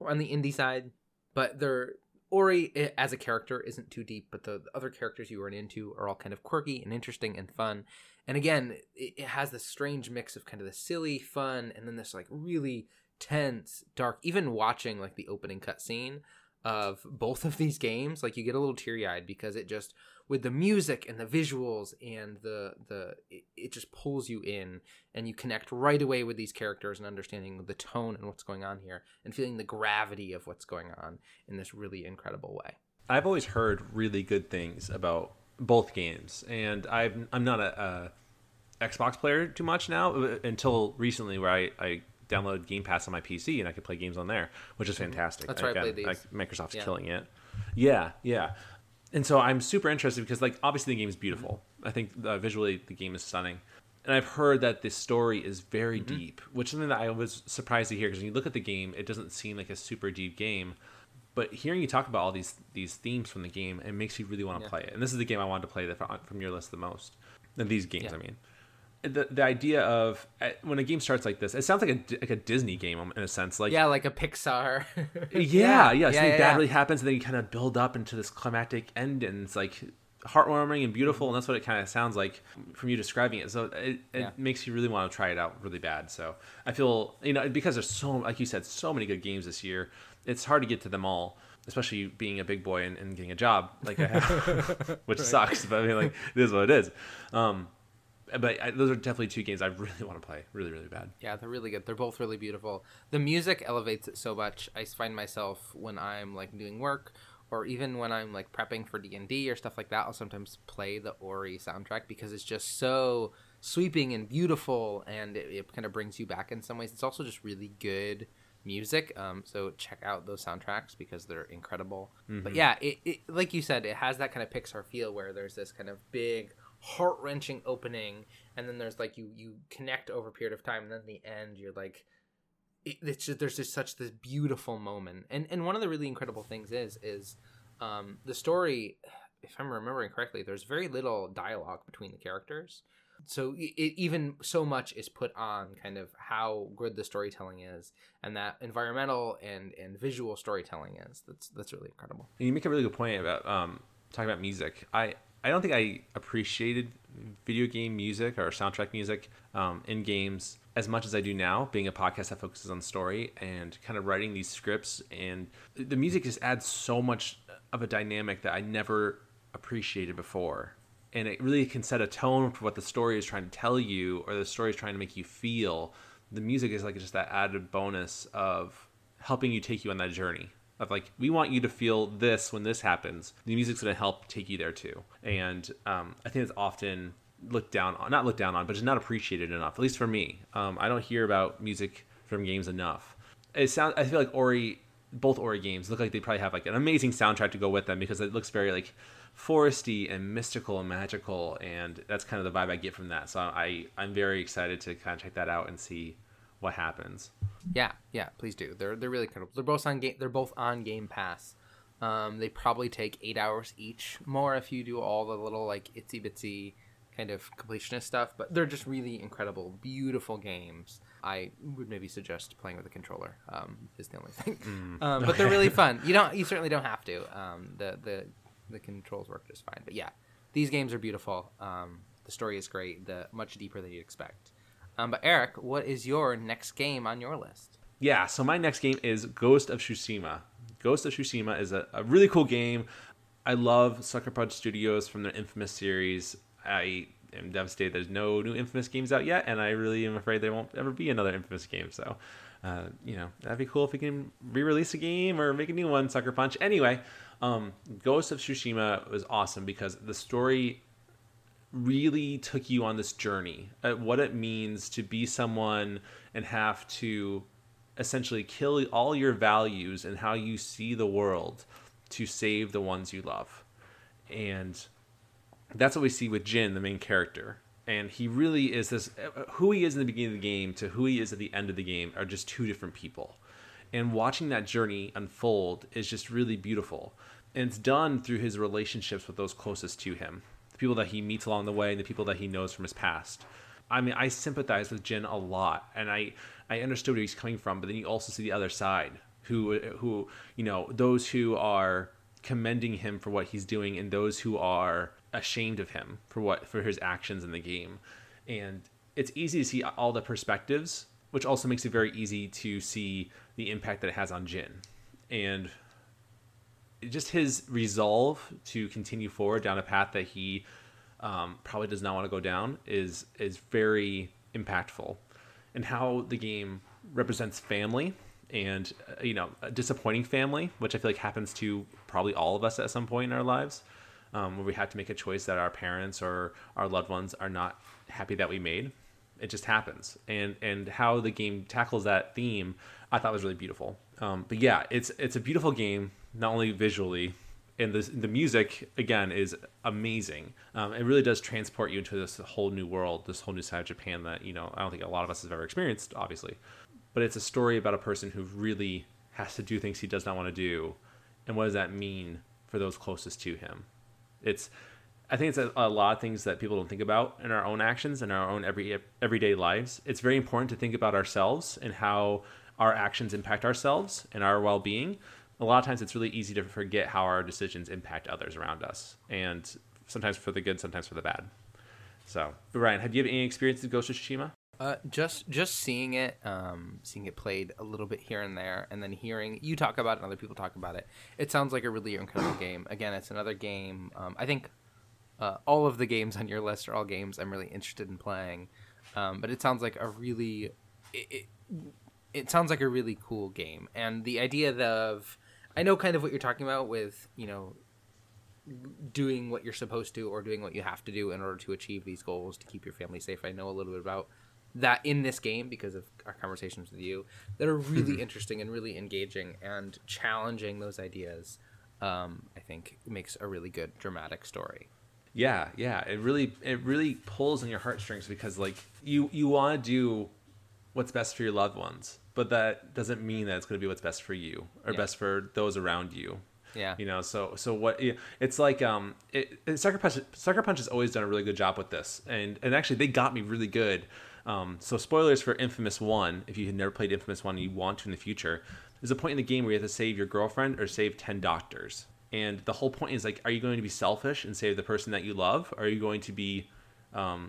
on the indie side, but they're Ori as a character isn't too deep, but the other characters you run into are all kind of quirky and interesting and fun. And again, it has this strange mix of kind of the silly fun and then this like really tense, dark, even watching like the opening cutscene of both of these games, like you get a little teary-eyed because it just, with the music and the visuals and it just pulls you in and you connect right away with these characters and understanding the tone and what's going on here and feeling the gravity of what's going on in this really incredible way. I've always heard really good things about both games, and I'm not a Xbox player too much now until recently, where I download Game Pass on my PC and I could play games on there, which is fantastic. That's right, I played these. Microsoft's killing it. Yeah. And so I'm super interested because, like, obviously the game is beautiful. I think visually the game is stunning. And I've heard that this story is very deep, which is something that I was surprised to hear because when you look at the game, it doesn't seem like a super deep game. But hearing you talk about all these themes from the game, it makes you really want to play it. And this is the game I wanted to play that from your list the most. And these games, I mean. The idea of when a game starts like this, it sounds like a Disney game in a sense, like a Pixar. That really happens, and then you kind of build up into this climactic end, and it's like heartwarming and beautiful, and that's what it kind of sounds like from you describing it. So it makes you really want to try it out really bad. So I feel, you know, because there's like you said, so many good games this year, it's hard to get to them all. Especially being a big boy and getting a job like I have, which sucks, but I mean, like, it is what it is. But those are definitely two games I really want to play really, really bad. Yeah, they're really good. They're both really beautiful. The music elevates it so much. I find myself when I'm like doing work or even when I'm like prepping for D&D or stuff like that, I'll sometimes play the Ori soundtrack because it's just so sweeping and beautiful, and it kind of brings you back in some ways. It's also just really good music. So check out those soundtracks because they're incredible. Mm-hmm. But yeah, it like you said, it has that kind of Pixar feel where there's this kind of big heart-wrenching opening, and then there's like you connect over a period of time, and then at the end you're like it's just, there's just such this beautiful moment, and one of the really incredible things is the story, if I'm remembering correctly, there's very little dialogue between the characters, so it even so much is put on kind of how good the storytelling is, and that environmental and visual storytelling is that's really incredible. And you make a really good point about talking about music. I don't think I appreciated video game music or soundtrack music in games as much as I do now, being a podcast that focuses on story and kind of writing these scripts. And the music just adds so much of a dynamic that I never appreciated before. And it really can set a tone for what the story is trying to tell you or the story is trying to make you feel. The music is like just that added bonus of helping you take you on that journey. Of like, we want you to feel this when this happens. The music's going to help take you there too. And I think it's often not looked down on, but just not appreciated enough, at least for me. I don't hear about music from games enough. I feel like both Ori games look like they probably have like an amazing soundtrack to go with them because it looks very like foresty and mystical and magical, and that's kind of the vibe I get from that. So I'm very excited to kind of check that out and see what happens. Yeah, please do. They're really kind of, they're both on Game Pass. They probably take 8 hours each, more if you do all the little like itsy bitsy kind of completionist stuff, but they're just really incredible, beautiful games. I would maybe suggest playing with a controller, is the only thing. But they're really fun. You certainly don't have to. The controls work just fine. But yeah, these games are beautiful. The story is great, much deeper than you'd expect. But Eric, what is your next game on your list? Yeah, so my next game is Ghost of Tsushima. Ghost of Tsushima is a really cool game. I love Sucker Punch Studios from their Infamous series. I am devastated there's no new Infamous games out yet, and I really am afraid there won't ever be another Infamous game. So, that'd be cool if we can re-release a game or make a new one, Sucker Punch. Anyway, Ghost of Tsushima was awesome because the story really took you on this journey at what it means to be someone and have to essentially kill all your values and how you see the world to save the ones you love. And that's what we see with Jin, the main character. And he really is this, who he is in the beginning of the game to who he is at the end of the game are just two different people. And watching that journey unfold is just really beautiful. And it's done through his relationships with those closest to him, the people that he meets along the way and the people that he knows from his past. I mean, I sympathize with Jin a lot, and I understood where he's coming from, but then you also see the other side, who those who are commending him for what he's doing and those who are ashamed of him for his actions in the game. And it's easy to see all the perspectives, which also makes it very easy to see the impact that it has on Jin, and just his resolve to continue forward down a path that he probably does not want to go down is very impactful. And how the game represents family and a disappointing family, which I feel like happens to probably all of us at some point in our lives, where we have to make a choice that our parents or our loved ones are not happy that we made. It just happens. And how the game tackles that theme, I thought was really beautiful. But yeah, it's a beautiful game, not only visually, and the music, again, is amazing. It really does transport you into this whole new world, this whole new side of Japan that, I don't think a lot of us have ever experienced, obviously. But it's a story about a person who really has to do things he does not want to do. And what does that mean for those closest to him? I think it's a lot of things that people don't think about in our own actions and our own everyday lives. It's very important to think about ourselves and how our actions impact ourselves and our well-being. A lot of times it's really easy to forget how our decisions impact others around us, and sometimes for the good, sometimes for the bad. So, Ryan, have you had any experience with Ghost of Tsushima? Just seeing it played a little bit here and there, and then hearing you talk about it and other people talk about it. It sounds like a really incredible game. Again, it's another game. I think all of the games on your list are all games I'm really interested in playing. But it sounds like a really it sounds like a really cool game, and the idea of, I know kind of what you're talking about with, doing what you're supposed to or doing what you have to do in order to achieve these goals to keep your family safe. I know a little bit about that in this game because of our conversations with you that are really interesting and really engaging, and challenging those ideas, I think makes a really good dramatic story. Yeah. It really pulls on your heartstrings because you want to do what's best for your loved ones, but that doesn't mean that it's going to be what's best for you or best for those around you. Yeah. So what it's like, Sucker Punch has always done a really good job with this. And actually they got me really good. So spoilers for Infamous 1, if you had never played Infamous 1 and you want to in the future, there's a point in the game where you have to save your girlfriend or save 10 doctors. And the whole point is like, are you going to be selfish and save the person that you love? Or are you going to be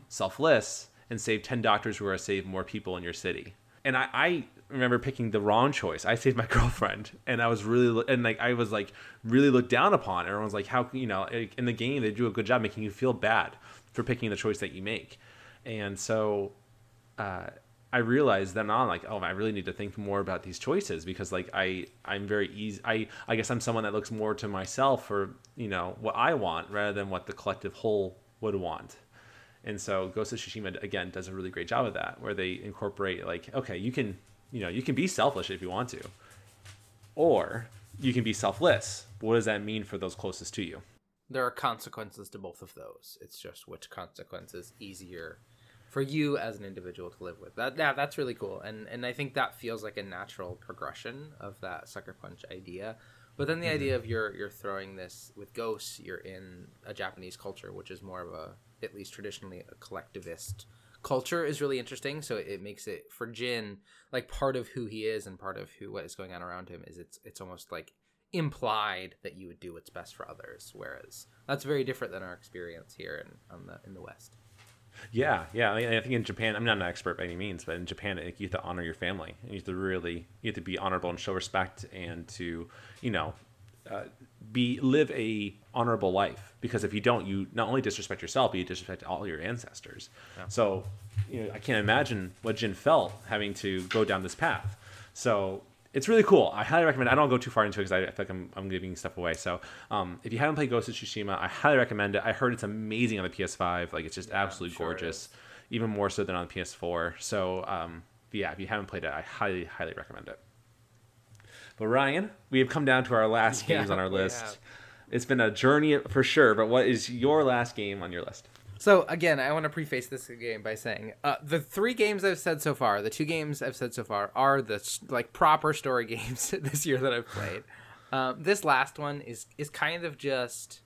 selfless and save 10 doctors who are to save more people in your city? And I remember picking the wrong choice. I saved my girlfriend, and I was really looked down upon. Everyone's like, how in the game they do a good job making you feel bad for picking the choice that you make. And so I realized then on, like, oh, I really need to think more about these choices because I'm very easy. I guess I'm someone that looks more to myself for what I want rather than what the collective whole would want. And so Ghost of Tsushima, again, does a really great job of that, where they incorporate, like, okay, you can be selfish if you want to, or you can be selfless. What does that mean for those closest to you? there are consequences to both of those. It's just which consequence is easier for you as an individual to live with. That's really cool. And I think that feels like a natural progression of that Sucker Punch idea. But then the idea of you're throwing this with ghosts, you're in a Japanese culture, which is more of a, at least traditionally, a collectivist culture, is really interesting. So it makes it, for Jin, like part of who he is and part of who what is going on around him is it's almost like implied that you would do what's best for others. Whereas that's very different than our experience here in the West. Yeah. I think in Japan, I'm not an expert by any means, but in Japan, you have to honor your family. You have to really be honorable and show respect, and to, live a honorable life. Because if you don't, you not only disrespect yourself, but you disrespect all your ancestors. Yeah. So, I can't imagine what Jin felt having to go down this path. So it's really cool. I highly recommend it. I don't go too far into it because I feel like I'm giving stuff away. So if you haven't played Ghost of Tsushima, I highly recommend it. I heard it's amazing on the PS5. Like, it's just absolutely gorgeous, even more so than on the PS4. So if you haven't played it, I highly, highly recommend it. But Ryan, we have come down to our last games on our list. Yeah. It's been a journey for sure. But what is your last game on your list? So, again, I want to preface this game by saying the three games I've said so far, the two games I've said so far, are the proper story games this year that I've played. This last one is kind of just...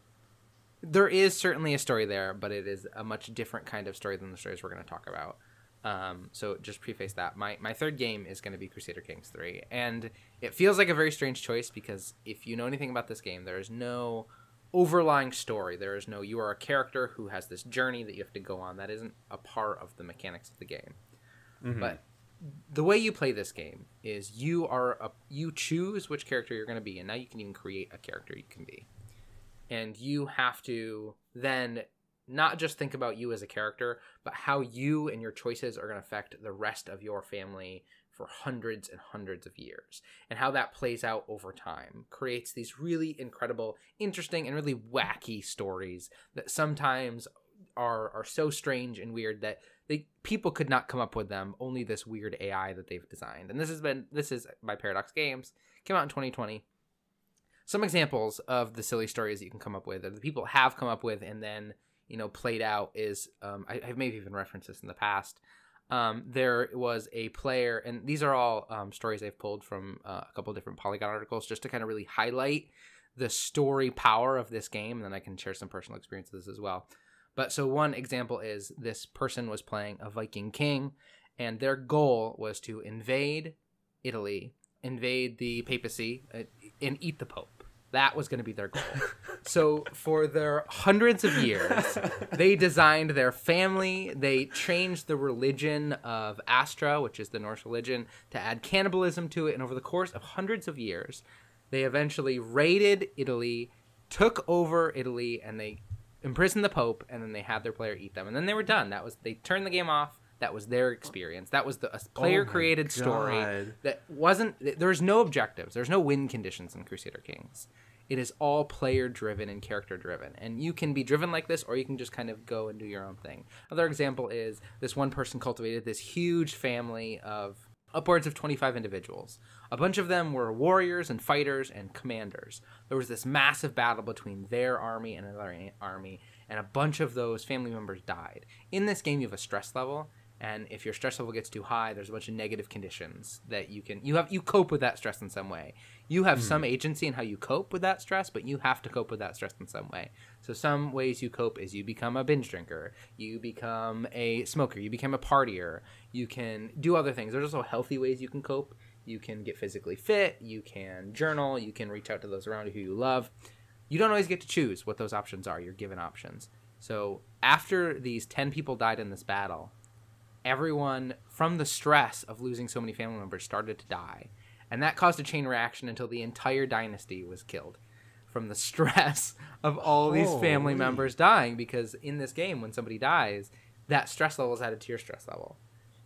There is certainly a story there, but it is a much different kind of story than the stories we're going to talk about. So just preface that. My third game is going to be Crusader Kings 3. And it feels like a very strange choice because if you know anything about this game, there is no... overlying story. There is no, you are a character who has this journey that you have to go on. That isn't a part of the mechanics of the game. Mm-hmm. But the way you play this game is you choose which character you're going to be, and now you can even create a character you can be. And you have to then not just think about you as a character, but how you and your choices are going to affect the rest of your family for hundreds and hundreds of years, and how that plays out over time creates these really incredible, interesting, and really wacky stories that sometimes are so strange and weird that people could not come up with them, only this weird AI that they've designed. And this is by Paradox Games, came out in 2020. Some examples of the silly stories that you can come up with, or the people have come up with and then played out, is I've maybe even referenced this in the past. There was a player, and these are all stories I've pulled from a couple of different Polygon articles just to kind of really highlight the story power of this game, and then I can share some personal experiences as well. But so one example is this person was playing a Viking king, and their goal was to invade Italy, invade the papacy, and eat the Pope. That was going to be their goal. So for their hundreds of years, they designed their family. They changed the religion of Astra, which is the Norse religion, to add cannibalism to it. And over the course of hundreds of years, they eventually raided Italy, took over Italy, and they imprisoned the Pope, and then they had their player eat them. And then they were done. They turned the game off. That was their experience. That was a player-created story that wasn't... There's no objectives. There's no win conditions in Crusader Kings. It is all player-driven and character-driven. And you can be driven like this, or you can just kind of go and do your own thing. Another example is this one person cultivated this huge family of upwards of 25 individuals. A bunch of them were warriors and fighters and commanders. There was this massive battle between their army and another army, and a bunch of those family members died. In this game, you have a stress level. And if your stress level gets too high, there's a bunch of negative conditions that you cope with that stress in some way. You have some agency in how you cope with that stress, but you have to cope with that stress in some way. So some ways you cope is you become a binge drinker, you become a smoker, you become a partier, you can do other things. There's also healthy ways you can cope. You can get physically fit, you can journal, you can reach out to those around you who you love. You don't always get to choose what those options are. You're given options. So after these 10 people died in this battle, everyone from the stress of losing so many family members started to die, and that caused a chain reaction until the entire dynasty was killed from the stress of all these family members dying. Because in this game, when somebody dies, that stress level is added to your stress level.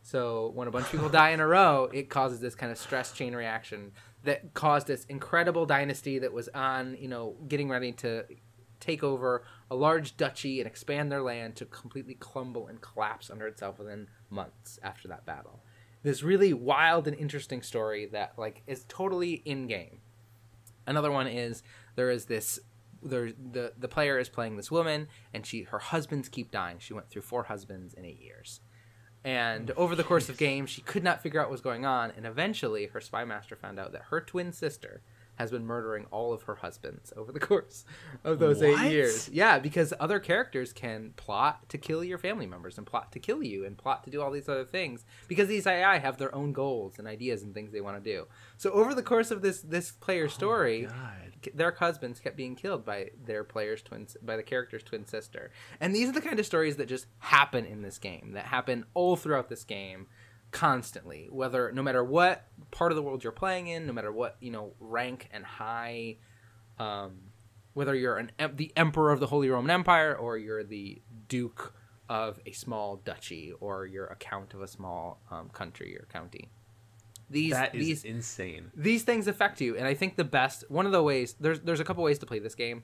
So when a bunch of people die in a row, it causes this kind of stress chain reaction that caused this incredible dynasty that was on, getting ready to take over a large duchy and expand their land to completely crumble and collapse under itself within months after that battle. This really wild and interesting story that is totally in game. Another one is there is this the player is playing this woman, and her husbands keep dying. She went through 4 husbands in 8 years. And over the course of game, she could not figure out what was going on, and eventually her spy master found out that her twin sister has been murdering all of her husbands over the course of those 8 years. Yeah, because other characters can plot to kill your family members and plot to kill you and plot to do all these other things because these AI have their own goals and ideas and things they want to do. So over the course of this player's story, their husbands kept being killed by the character's twin sister. And these are the kind of stories that just happen in this game, that happen all throughout this game. Constantly, no matter what part of the world you're playing in, no matter what rank and high, whether you're the emperor of the Holy Roman Empire or you're the duke of a small duchy or you're a count of a small country or county. That is insane. These things affect you, and I think one of the ways there's a couple ways to play this game.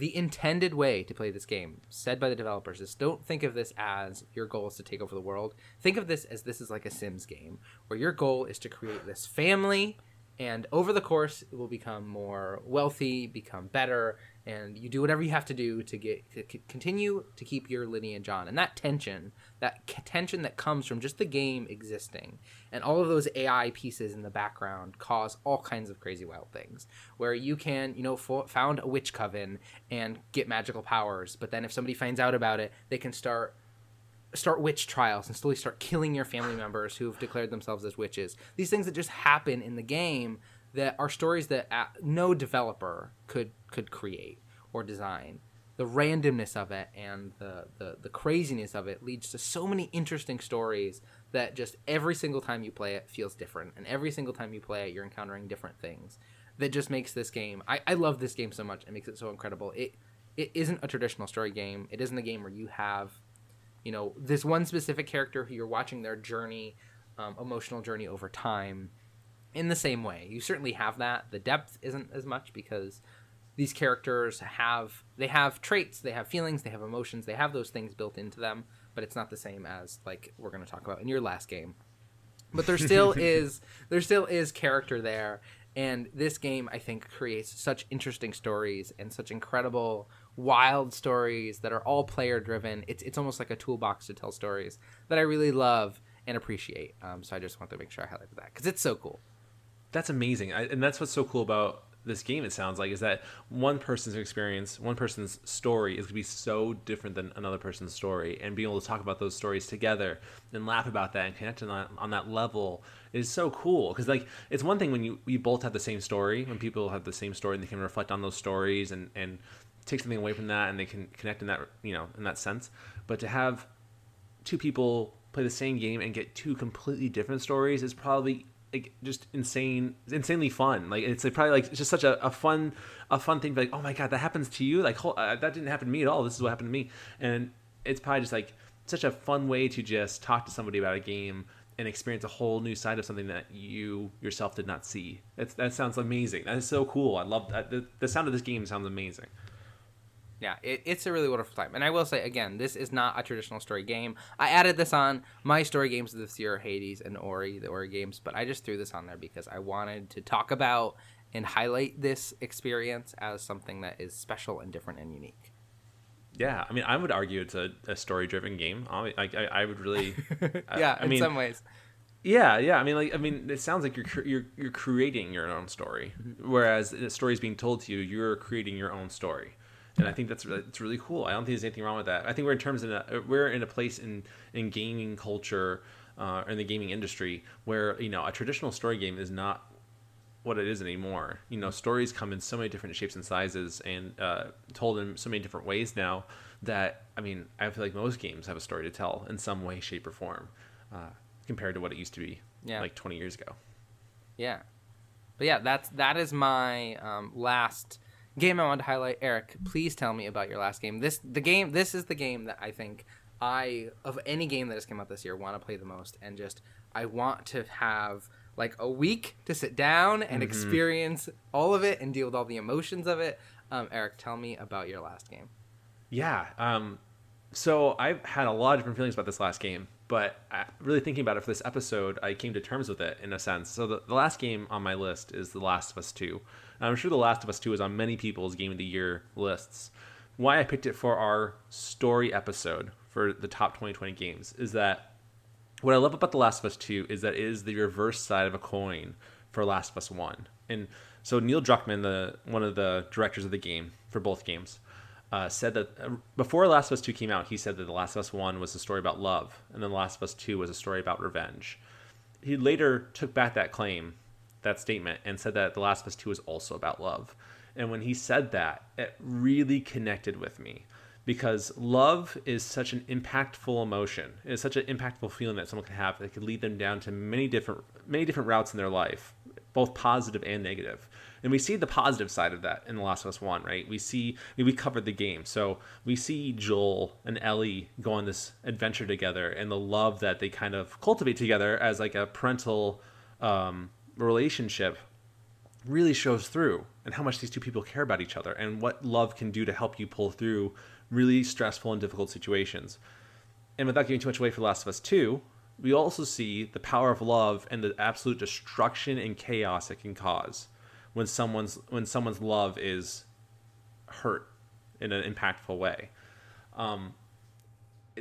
The intended way to play this game, said by the developers, is don't think of this as your goal is to take over the world. Think of this as this is like a Sims game, where your goal is to create this family, and over the course, it will become more wealthy, become better, and you do whatever you have to do to continue to keep your lineage on. And that tension that comes from just the game existing, and all of those AI pieces in the background cause all kinds of crazy wild things, where you can, found a witch coven and get magical powers, but then if somebody finds out about it, they can start witch trials and slowly start killing your family members who have declared themselves as witches. These things that just happen in the game that are stories that no developer could create or design. The randomness of it and the craziness of it leads to so many interesting stories that just every single time you play it feels different. And every single time you play it, you're encountering different things. That just makes this game... I love this game so much. It makes it so incredible. It isn't a traditional story game. It isn't a game where you have... this one specific character who you're watching their journey, emotional journey over time in the same way. You certainly have that. The depth isn't as much because these characters have traits, they have feelings, they have emotions, they have those things built into them, but it's not the same as like we're going to talk about in your last game. But there still is character there. And this game, I think, creates such interesting stories and such incredible, wild stories that are all player-driven. It's almost like a toolbox to tell stories that I really love and appreciate. So I just wanted to make sure I highlighted that because it's so cool. That's amazing. And that's what's so cool about this game, it sounds like, is that one person's experience, one person's story is going to be so different than another person's story. And being able to talk about those stories together and laugh about that and connect on that level is so cool. Because like it's one thing when you both have the same story, when people have the same story and they can reflect on those stories and take something away from that and they can connect in that, in that sense. But to have two people play the same game and get two completely different stories is probably... like just insanely fun. Like it's probably like it's just such a fun thing. Like, oh my god, that happens to you. Like that didn't happen to me at all. This is what happened to me. And it's probably just like such a fun way to just talk to somebody about a game and experience a whole new side of something that you yourself did not see. That sounds amazing. That is so cool. I love that. The sound of this game sounds amazing. Yeah, it's a really wonderful time. And I will say, again, this is not a traditional story game. I added this on. My story games this year are Hades and Ori, the Ori games. But I just threw this on there because I wanted to talk about and highlight this experience as something that is special and different and unique. Yeah, I mean, I would argue it's a story-driven game. I would really... in some ways. Yeah. I mean, it sounds like you're creating your own story. Whereas the story is being told to you, you're creating your own story. And I think it's really cool. I don't think there's anything wrong with that. I think we're in a place in gaming culture, or in the gaming industry where a traditional story game is not what it is anymore. Stories come in so many different shapes and sizes and told in so many different ways now that I feel like most games have a story to tell in some way, shape, or form compared to what it used to be like 20 years ago. Yeah, but yeah, that is my last. Game I wanted to highlight. Eric, please tell me about your last game. This is the game that I think of any game that has come out this year, want to play the most. And just, I want to have like a week to sit down and experience all of it and deal with all the emotions of it. Eric, tell me about your last game. Yeah. So I've had a lot of different feelings about this last game. But really thinking about it for this episode, I came to terms with it in a sense. So the last game on my list is The Last of Us 2. I'm sure The Last of Us 2 is on many people's Game of the Year lists. Why I picked it for our story episode for the top 2020 games is that what I love about The Last of Us 2 is that it is the reverse side of a coin for Last of Us 1. And so Neil Druckmann, one of the directors of the game for both games, said that before Last of Us 2 came out, he said that The Last of Us 1 was a story about love, and then The Last of Us 2 was a story about revenge. He later took back that claim, that statement, and said that The Last of Us 2 is also about love. And when he said that, it really connected with me, because love is such an impactful emotion. It is such an impactful feeling that someone can have that could lead them down to many different routes in their life, both positive and negative. And we see the positive side of that in The Last of Us 1, right? We covered the game. So we see Joel and Ellie go on this adventure together and the love that they kind of cultivate together as like a parental relationship really shows through, and how much these two people care about each other and what love can do to help you pull through really stressful and difficult situations. And without giving too much away for The Last of Us 2, we also see the power of love and the absolute destruction and chaos it can cause when someone's love is hurt in an impactful way.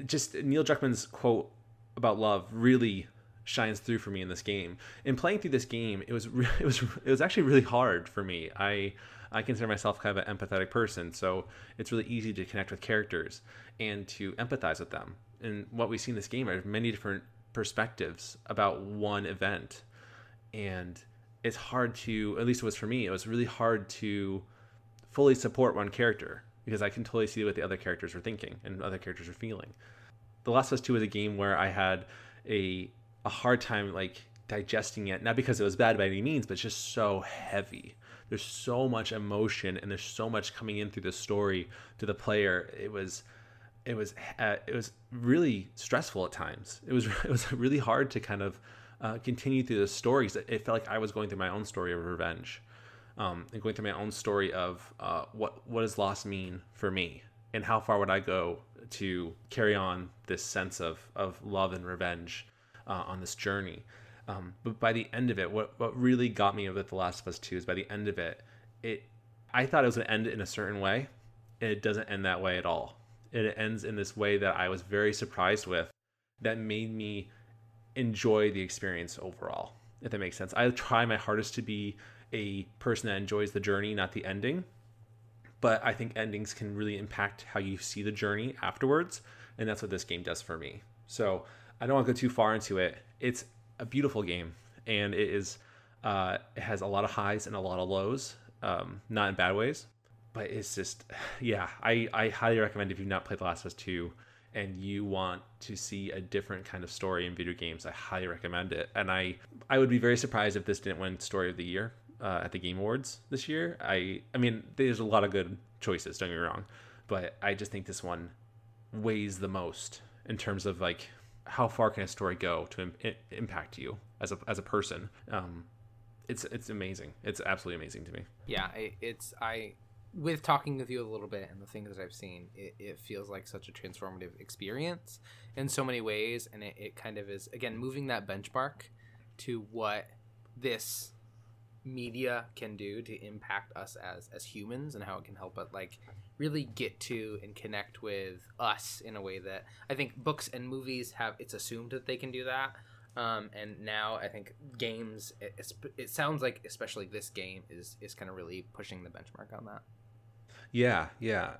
Just Neil Druckmann's quote about love really shines through for me in this game. In playing through this game, it was actually really hard for me. I consider myself kind of an empathetic person, so it's really easy to connect with characters and to empathize with them. And what we see in this game are many different perspectives about one event, and it's hard to, at least it was for me, it was really hard to fully support one character because I can totally see what the other characters were thinking and other characters were feeling. The Last of Us 2 was a game where I had a hard time like digesting it, not because it was bad by any means, but it's just so heavy. There's so much emotion and there's so much coming in through the story to the player. It was really stressful at times. It was really hard to kind of continue through the stories. It felt like I was going through my own story of revenge, and going through my own story of what does loss mean for me, and how far would I go to carry on this sense of love and revenge on this journey. But by the end of it, what really got me with The Last of Us 2 is by the end of it, I thought it was going to end in a certain way. It doesn't end that way at all. It ends in this way that I was very surprised with, that made me enjoy the experience overall, if that makes sense. I try my hardest to be a person that enjoys the journey, not the ending, but I think endings can really impact how you see the journey afterwards, and that's what this game does for me. So I don't want to go too far into it. It's a beautiful game, and it has a lot of highs and a lot of lows, not in bad ways, but it's just, yeah, I highly recommend if you've not played The Last of Us 2, and you want to see a different kind of story in video games, I highly recommend it. And I would be very surprised if this didn't win Story of the Year at the Game Awards this year. I mean, there's a lot of good choices, don't get me wrong, but I just think this one weighs the most in terms of like how far can a story go to impact you as a person. It's amazing. It's absolutely amazing to me. Yeah, with talking with you a little bit and the things that I've seen, it feels like such a transformative experience in so many ways. And it kind of is, again, moving that benchmark to what this media can do to impact us as humans and how it can help us like really get to and connect with us in a way that I think books and movies have, it's assumed that they can do that. And now I think games, it sounds like especially this game is kind of really pushing the benchmark on that. Yeah.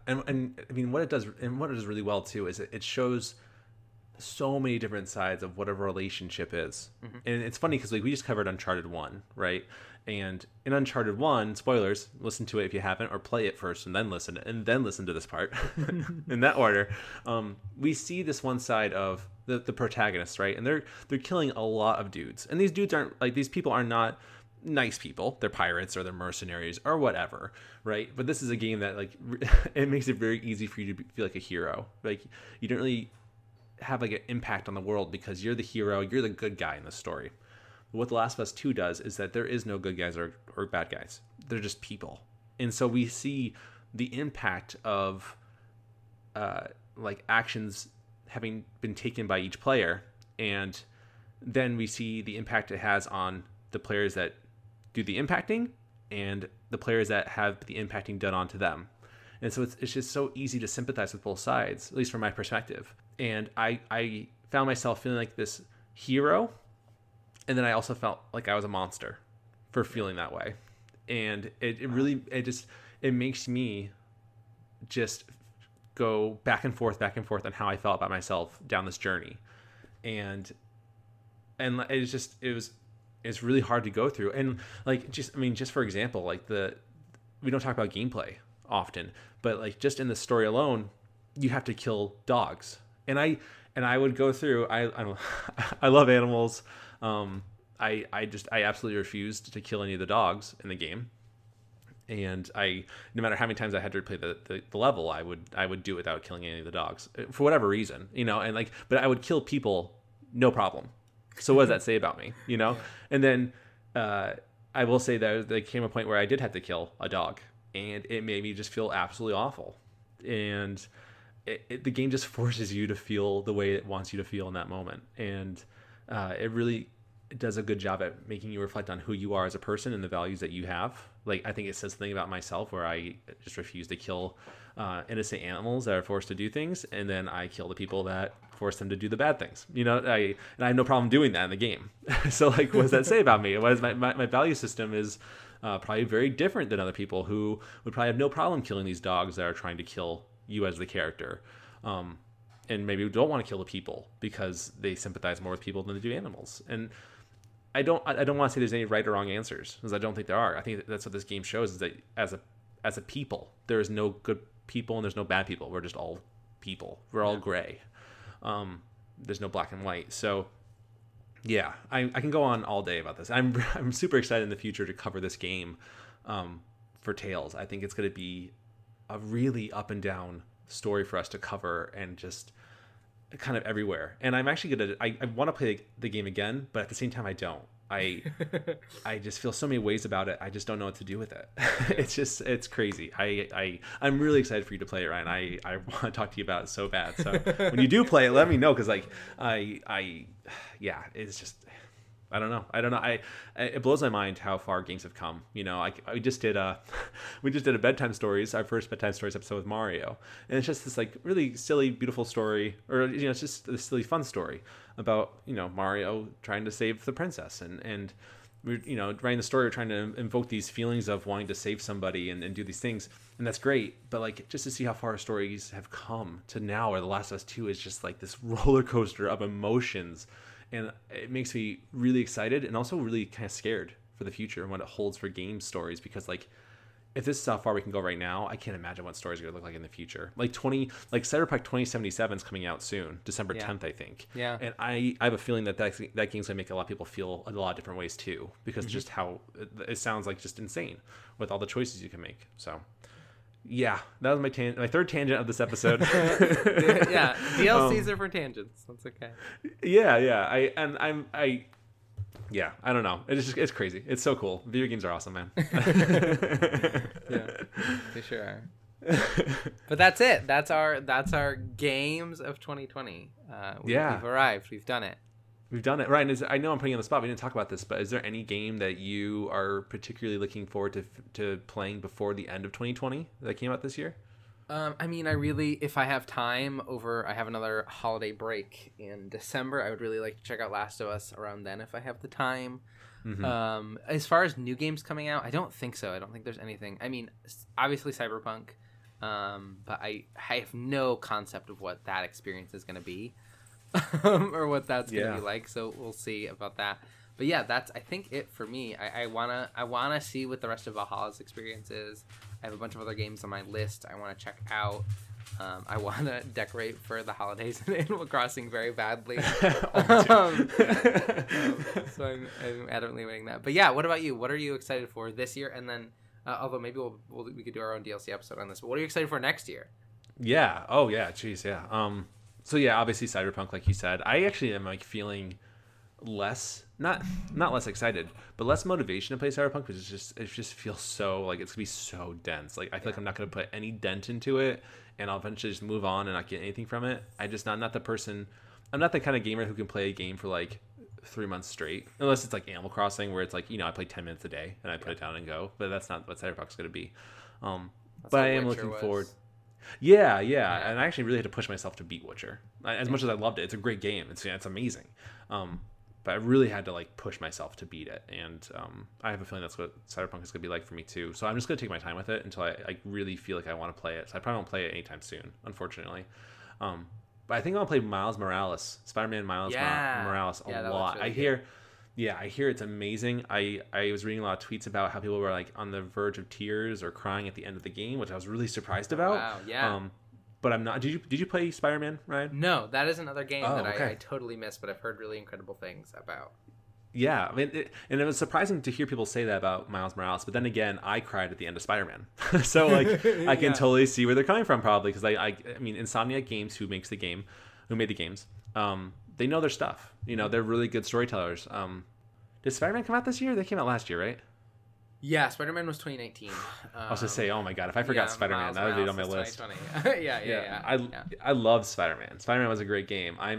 And I mean, what it does and what it does really well too is it shows so many different sides of what a relationship is. Mm-hmm. And it's funny because like we just covered Uncharted 1, right? And in Uncharted 1, spoilers, listen to it if you haven't, or play it first and then listen to this part in that order. We see this one side of the protagonists, right? And they're killing a lot of dudes. And these dudes aren't like, these people are not nice people. They're pirates or they're mercenaries or whatever, right? But this is a game that like it makes it very easy for you to feel like a hero. Like you don't really have like an impact on the world because you're the hero, you're the good guy in the story. But what The Last of Us 2 does is that there is no good guys or bad guys. They're just people. And so we see the impact of like actions having been taken by each player And then we see the impact it has on the players that do the impacting and the players that have the impacting done onto them. And so it's just so easy to sympathize with both sides, at least from my perspective. And I found myself feeling like this hero, and then I also felt like I was a monster for feeling that way. And it really makes me just go back and forth on how I felt about myself down this journey. And it's just, it's really hard to go through. And like, just for example, like we don't talk about gameplay often, but like just in the story alone, you have to kill dogs. And I would go through, I love animals. I absolutely refused to kill any of the dogs in the game. And no matter how many times I had to replay the level, I would do it without killing any of the dogs for whatever reason, but I would kill people, no problem. So what does that say about me, And then I will say that there came a point where I did have to kill a dog, and it made me just feel absolutely awful. And the game just forces you to feel the way it wants you to feel in that moment. And it really does a good job at making you reflect on who you are as a person and the values that you have. Like, I think it says something about myself where I just refuse to kill innocent animals that are forced to do things, and then I kill the people that force them to do the bad things. I have no problem doing that in the game. So like, what does that say about me? What is my value system is probably very different than other people who would probably have no problem killing these dogs that are trying to kill you as the character. And maybe we don't want to kill the people because they sympathize more with people than they do animals. And I don't want to say there's any right or wrong answers, because I don't think there are. I think that's what this game shows, is that as a people, there is no good people and there's no bad people. We're just all people. We're all gray. There's no black and white. So yeah, I can go on all day about this. I'm super excited in the future to cover this game for Tales. I think it's going to be a really up and down story for us to cover, and just kind of everywhere. And I'm actually going to, I want to play the game again, but at the same time, I don't. I just feel so many ways about it. I just don't know what to do with it. It's crazy. I'm really excited for you to play it, Ryan. I want to talk to you about it so bad. So when you do play it, let me know. Cause like yeah, it's just, I don't know. It blows my mind how far games have come. We just did a bedtime stories, our first bedtime stories episode with Mario, and it's just this like really silly, beautiful story, or it's just a silly, fun story about Mario trying to save the princess, and we writing the story, we're trying to invoke these feelings of wanting to save somebody and do these things, and that's great. But like, just to see how far our stories have come to now, or The Last of Us 2 is just like this roller coaster of emotions. And it makes me really excited and also really kind of scared for the future and what it holds for game stories. Because like, if this is how far we can go right now, I can't imagine what stories are going to look like in the future. Like Cyberpunk 2077 is coming out soon, December 10th, I think. Yeah. And I have a feeling that game's going to make a lot of people feel a lot of different ways too, because just how it sounds like just insane with all the choices you can make. So yeah, that was my third tangent of this episode. Yeah, DLCs are for tangents. That's okay. Yeah. I don't know. It's just, it's crazy. It's so cool. Video games are awesome, man. Yeah, they sure are. But that's it. That's our games of 2020. We've arrived. We've done it. We've done it. Ryan, I know I'm putting you on the spot. We didn't talk about this, but is there any game that you are particularly looking forward to playing before the end of 2020 that came out this year? If I have time I have another holiday break in December, I would really like to check out Last of Us around then if I have the time. Mm-hmm. As far as new games coming out, I don't think so. I don't think there's anything. I mean, obviously Cyberpunk, but I have no concept of what that experience is going to be. Or what that's gonna be like, so we'll see about that. But yeah, that's I think it for me. I wanna see what the rest of Valhalla's experience is. I have a bunch of other games on my list I want to check out. I want to decorate for the holidays in Animal Crossing very badly. So I'm adamantly waiting that. But yeah, what about you? What are you excited for this year? And then although maybe we could do our own DLC episode on this. But what are you excited for next year? Yeah. Oh yeah. Jeez. Yeah. So yeah, obviously Cyberpunk, like you said. I actually am like feeling not less excited, but less motivation to play Cyberpunk, because it just feels so like it's gonna be so dense. Like I feel like I'm not gonna put any dent into it, and I'll eventually just move on and not get anything from it. I just not the person I'm not the kind of gamer who can play a game for like 3 months straight, unless it's like Animal Crossing, where it's like, you know, I play 10 minutes a day and I put it down and go. But that's not what Cyberpunk's going to be. But I am looking forward. Yeah, and I actually really had to push myself to beat Witcher. As much as I loved it, it's a great game. It's amazing. But I really had to like push myself to beat it, and I have a feeling that's what Cyberpunk is going to be like for me too. So I'm just going to take my time with it until I really feel like I want to play it. So I probably won't play it anytime soon, unfortunately. But I think I'll play Miles Morales, Spider-Man Miles Morales a lot. Really I hear it's amazing. I was reading a lot of tweets about how people were like on the verge of tears or crying at the end of the game, which I was really surprised about. Wow, yeah. But I'm not. Did you play Spider-Man, Ryan? No, that is another game I totally missed, but I've heard really incredible things about. Yeah, I mean, and it was surprising to hear people say that about Miles Morales, but then again, I cried at the end of Spider-Man. So, like, I can totally see where they're coming from, probably, because I mean, Insomniac Games, who made the games, they know their stuff. You know, they're really good storytellers. Did Spider-Man come out this year? They came out last year, right? Yeah, Spider-Man was 2019. I was going to say, oh my god, if I forgot Spider-Man, that would be on my list. I love Spider-Man. Spider-Man was a great game. I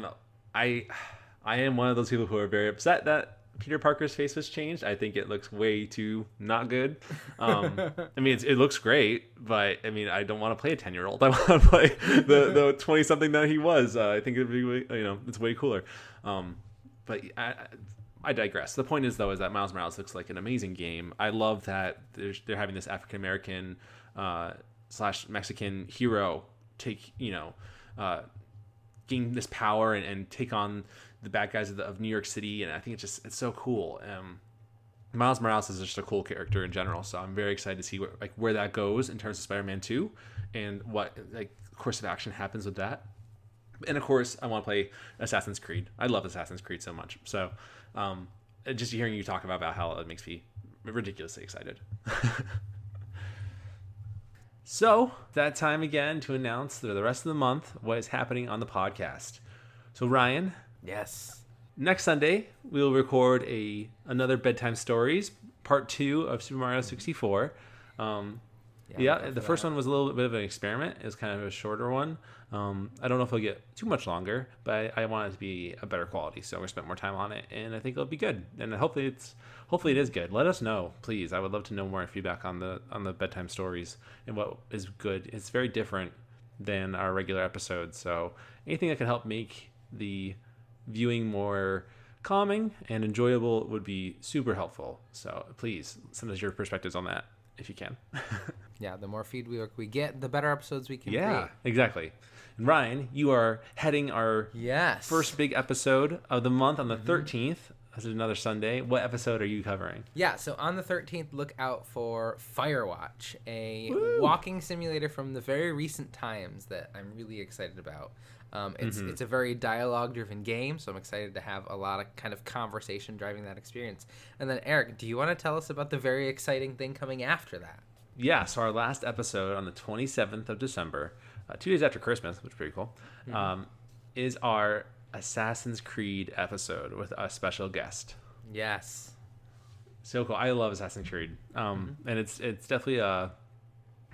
am one of those people who are very upset that Peter Parker's face was changed. I think it looks way too not good. I mean, it looks great, but I mean, I don't want to play a 10-year-old. I want to play the 20-something that he was. I think it'd be, it's way cooler. But I digress. The point is, though, is that Miles Morales looks like an amazing game. I love that they're having this African American / Mexican hero take, gain this power and take on the bad guys of New York City, and I think it's so cool. Miles Morales is just a cool character in general, so I'm very excited to see where that goes in terms of Spider-Man 2 and what course of action happens with that. And of course, I want to play Assassin's Creed. I love Assassin's Creed so much. So just hearing you talk about Valhalla, it makes me ridiculously excited. So that time again to announce the rest of the month what is happening on the podcast. So Ryan. Yes. Next Sunday, we will record another Bedtime Stories, part 2 of Super Mario 64. The first one was a little bit of an experiment. It was kind of a shorter one. I don't know if it'll get too much longer, but I want it to be a better quality, so I'm going to spend more time on it, and I think it'll be good. And hopefully it is good. Let us know, please. I would love to know more feedback on the Bedtime Stories and what is good. It's very different than our regular episodes, so anything that can help make the viewing more calming and enjoyable would be super helpful. So please send us your perspectives on that if you can. Yeah, the more feedback we get, the better episodes we can create. Exactly. And Ryan, you are heading our first big episode of the month on the 13th. This is another Sunday. What episode are you covering? Yeah, so on the 13th, look out for Firewatch, a walking simulator from the very recent times that I'm really excited about. It's a very dialogue-driven game, so I'm excited to have a lot of kind of conversation driving that experience. And then, Eric, do you want to tell us about the very exciting thing coming after that? Yeah, so our last episode on the 27th of December, 2 days after Christmas, which is pretty cool, is our Assassin's Creed episode with a special guest. Yes. So cool. I love Assassin's Creed. And it's definitely a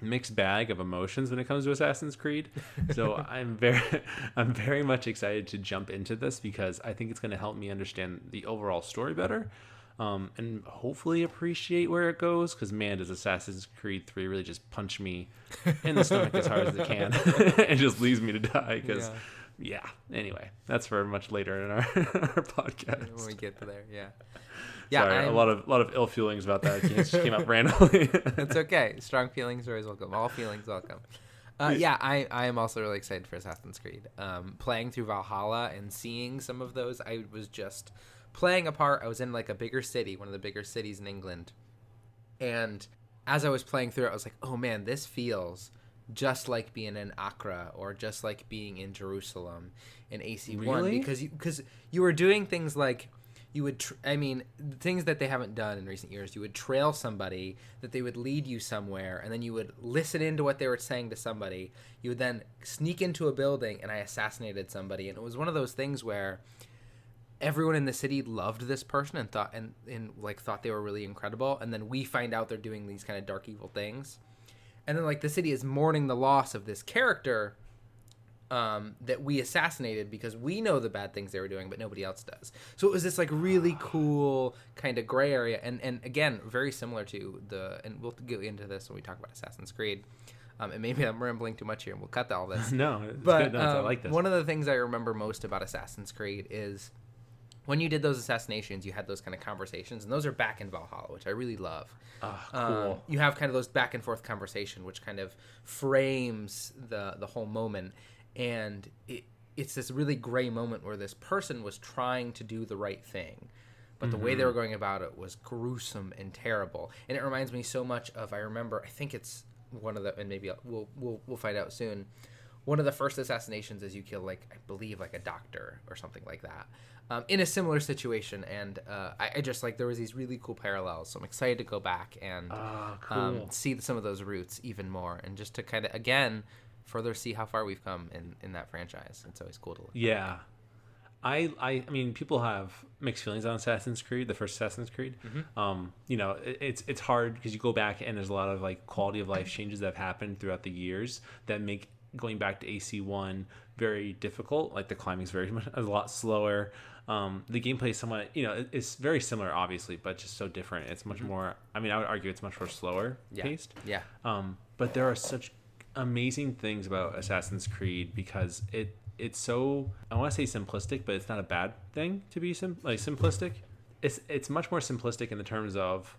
mixed bag of emotions when it comes to Assassin's Creed. So I'm very much excited to jump into this because I think it's going to help me understand the overall story better, and hopefully appreciate where it goes, because man, does Assassin's Creed 3 really just punch me in the stomach as hard as it can and just leaves me to die because anyway, that's for much later in our podcast when we get to there. Sorry, a lot of ill feelings about that. It just came up randomly. That's okay. Strong feelings are always welcome. All feelings welcome. I am also really excited for Assassin's Creed. Playing through Valhalla and seeing some of those, I was just playing a part. I was in a bigger city, one of the bigger cities in England, and as I was playing through it, I was like, oh man, this feels just like being in Accra or just like being in Jerusalem in AC1, really? because you were doing things like you would things that they haven't done in recent years. You would trail somebody, that they would lead you somewhere, and then you would listen into what they were saying to somebody. You would then sneak into a building, and I assassinated somebody. And it was one of those things where everyone in the city loved this person and thought they were really incredible, and then we find out they're doing these kind of dark evil things. And then, the city is mourning the loss of this character, that we assassinated because we know the bad things they were doing, but nobody else does. So it was this like really cool kind of gray area. And again, very similar to the, and we'll get into this when we talk about Assassin's Creed. And maybe I'm rambling too much here and we'll cut all this. I like this. One of the things I remember most about Assassin's Creed is when you did those assassinations, you had those kind of conversations, and those are back in Valhalla, which I really love. Cool. You have kind of those back and forth conversation, which kind of frames the whole moment. And it's this really gray moment where this person was trying to do the right thing, but the way they were going about it was gruesome and terrible. And it reminds me so much of, I remember, I think it's one of the, and maybe we'll find out soon, one of the first assassinations is you kill, like, I believe, like a doctor or something like that, in a similar situation. And I just, like, there was these really cool parallels. So I'm excited to go back and see some of those roots even more. And just to kind of, again, further see how far we've come in that franchise. It's always cool to look at. I mean, people have mixed feelings on Assassin's Creed, the first Assassin's Creed. You know, it's hard because you go back and there's a lot of, like, quality of life changes that have happened throughout the years that make going back to AC1 very difficult. Like, the climbing is a lot slower. The gameplay is somewhat, you know, it's very similar, obviously, but just so different. It's much more, I mean, I would argue it's much more slower paced. Yeah. But there are such amazing things about Assassin's Creed because it's so, I want to say simplistic, but it's not a bad thing to be simplistic. It's much more simplistic in the terms of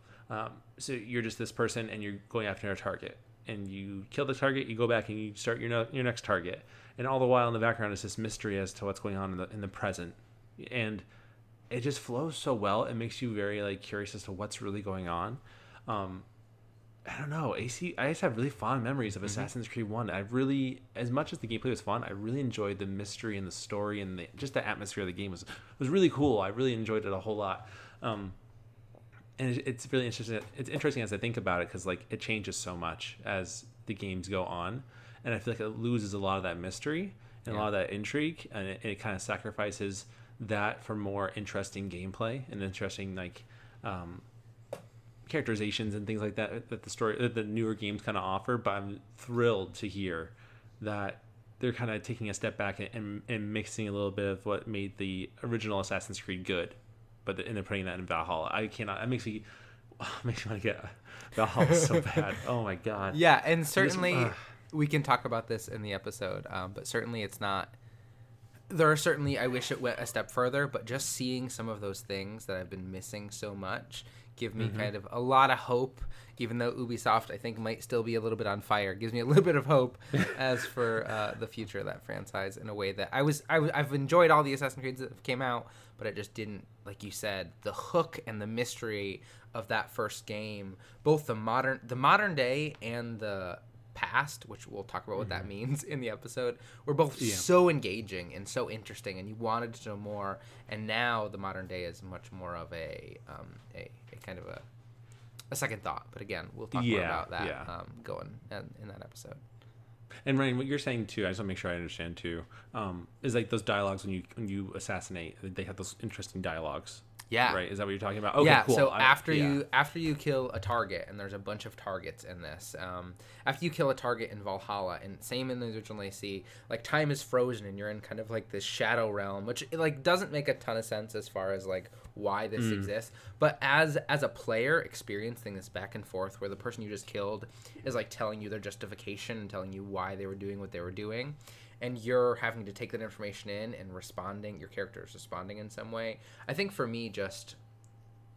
so you're just this person and you're going after a target, and you kill the target, you go back and you start your next target, and all the while in the background is this mystery as to what's going on in the present, and it just flows so well. It makes you very, like, curious as to what's really going on. I don't know. I just have really fond memories of Assassin's Creed 1. I really, as much as the gameplay was fun, I really enjoyed the mystery and the story, and just the atmosphere of the game was really cool. I really enjoyed it a whole lot. And it's really interesting. It's interesting as I think about it, because, like, it changes so much as the games go on, and I feel like it loses a lot of that mystery and a lot of that intrigue, and it kind of sacrifices that for more interesting gameplay and interesting, like, characterizations and things like that the newer games kind of offer. But I'm thrilled to hear that they're kind of taking a step back and mixing a little bit of what made the original Assassin's Creed good, but and they're putting that in Valhalla. It makes me want to get Valhalla so bad. Oh my god. Yeah, and certainly we can talk about this in the episode, but certainly it's not. There are certainly, I wish it went a step further, but just seeing some of those things that I've been missing so much give me kind of a lot of hope, even though Ubisoft, I think, might still be a little bit on fire. It gives me a little bit of hope as for the future of that franchise in a way that I've enjoyed all the Assassin's Creeds that came out, but it just didn't, like you said, the hook and the mystery of that first game, both the modern day and the past, which we'll talk about what that means in the episode, were both so engaging and so interesting, and you wanted to know more. And now the modern day is much more of a kind of a second thought. But again, we'll talk more about that going in that episode. And Ryan, what you're saying too, I just want to make sure I understand too, is like those dialogues when you assassinate, they have those interesting dialogues. Yeah. Right. Is that what you're talking about? Okay, yeah. Cool. So after you kill a target, and there's a bunch of targets in this. After you kill a target in Valhalla, and same in the original AC, like, time is frozen, and you're in kind of like this shadow realm, which, like, doesn't make a ton of sense as far as, like, why this exists. But as a player experiencing this back and forth, where the person you just killed is, like, telling you their justification and telling you why they were doing what they were doing, and you're having to take that information in and responding, your character is responding in some way. I think for me, just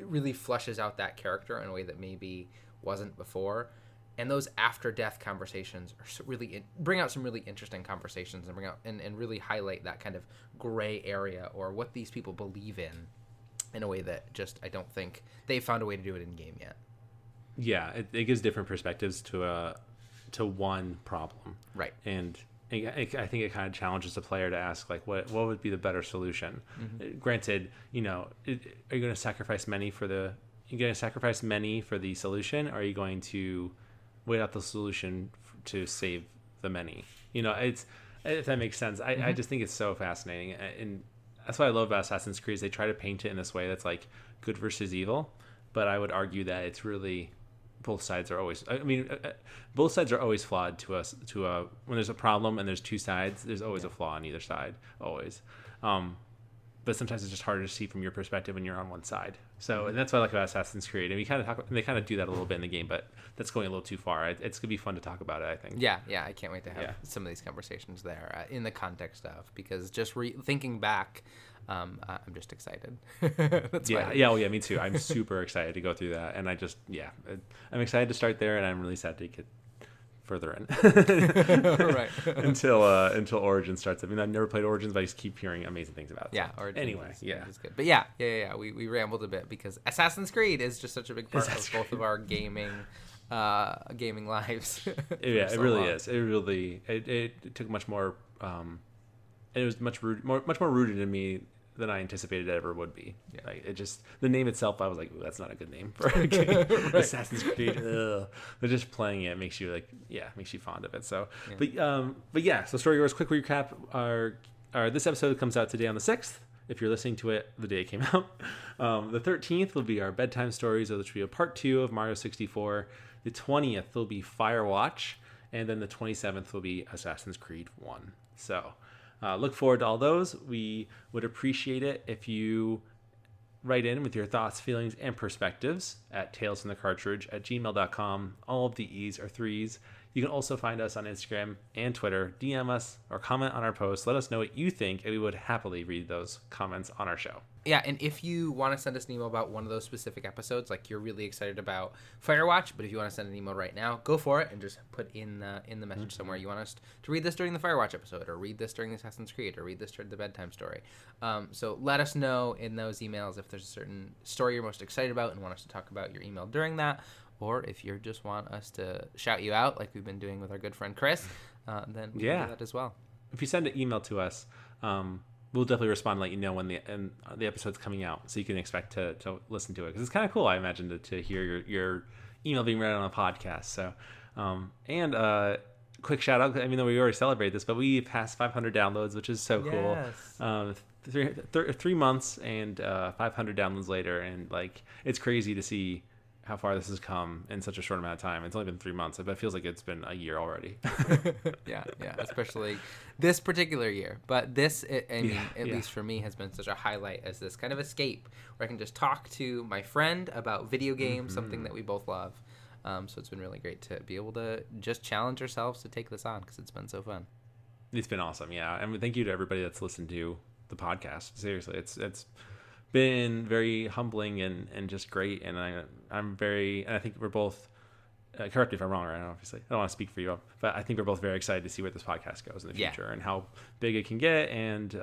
it really fleshes out that character in a way that maybe wasn't before. And those after-death conversations are really bring out some really interesting conversations and bring out and really highlight that kind of gray area or what these people believe in a way that just I don't think they've found a way to do it in game yet. Yeah, it gives different perspectives to one problem. Right. And I think it kind of challenges the player to ask, like, what would be the better solution? Granted, you know, are you going to sacrifice many for the solution, or are you going to wait out the solution to save the many? You know, it's, if that makes sense. I just think it's so fascinating, and that's what I love about Assassin's Creed. They try to paint it in this way that's like good versus evil, but I would argue that it's really both sides are always, I mean, both sides are always flawed to us, to when there's a problem and there's two sides, there's always a flaw on either side, always. But sometimes it's just harder to see from your perspective when you're on one side. So, and that's what I like about Assassin's Creed. And we kind of talk, and they kind of do that a little bit in the game, but that's going a little too far. It's going to be fun to talk about it, I think. Yeah. I can't wait to have some of these conversations there in the context of, because just thinking back, I'm just excited. Yeah, me too. I'm super excited to go through that. And I just, I'm excited to start there, and I'm really sad to get further in until Origins starts. I mean, I've never played Origins, but I just keep hearing amazing things about it. Origins is good. But we rambled a bit because Assassin's Creed is just such a big part of both of our gaming lives. It took much more it was much more rooted in me than I anticipated it ever would be. Yeah. Like, it just, the name itself, I was like, that's not a good name for a game. Assassin's Creed. But just playing it makes you makes you fond of it. So, so Story Wars, quick recap. Our this episode comes out today on the 6th. If you're listening to it the day it came out, the 13th will be our bedtime stories, which will be a part 2 of Mario 64. The 20th will be Firewatch, and then the 27th will be Assassin's Creed 1. So, look forward to all those. We would appreciate it if you write in with your thoughts, feelings, and perspectives at talesfromthecartridge@gmail.com. All of the E's are threes. You can also find us on Instagram and Twitter. DM us or comment on our posts. Let us know what you think, and we would happily read those comments on our show. Yeah, and if you want to send us an email about one of those specific episodes, like you're really excited about Firewatch, but if you want to send an email right now, go for it and just put in the message somewhere you want us to read this during the Firewatch episode, or read this during the Assassin's Creed, or read this during the bedtime story. So let us know in those emails if there's a certain story you're most excited about and want us to talk about your email during that. Or if you just want us to shout you out like we've been doing with our good friend Chris, then we can do that as well. If you send an email to us, we'll definitely respond and let you know when the episode's coming out, so you can expect to listen to it. Because it's kind of cool, I imagine, to hear your email being read on a podcast. So, quick shout out, I mean, we already celebrated this, but we passed 500 downloads, which is so cool. 3 months and 500 downloads later, and like, it's crazy to see how far this has come in such a short amount of time. It's only been 3 months, but it feels like it's been a year already. Especially this particular year. But this, least for me, has been such a highlight as this kind of escape where I can just talk to my friend about video games, something that we both love. So it's been really great to be able to just challenge ourselves to take this on, because it's been so fun. It's been awesome, yeah. And thank you to everybody that's listened to the podcast. Seriously, it's been very humbling and just great, and I think we're both, correct me if I'm wrong, right? Obviously, I don't want to speak for you, but I think we're both very excited to see where this podcast goes in the future and how big it can get, and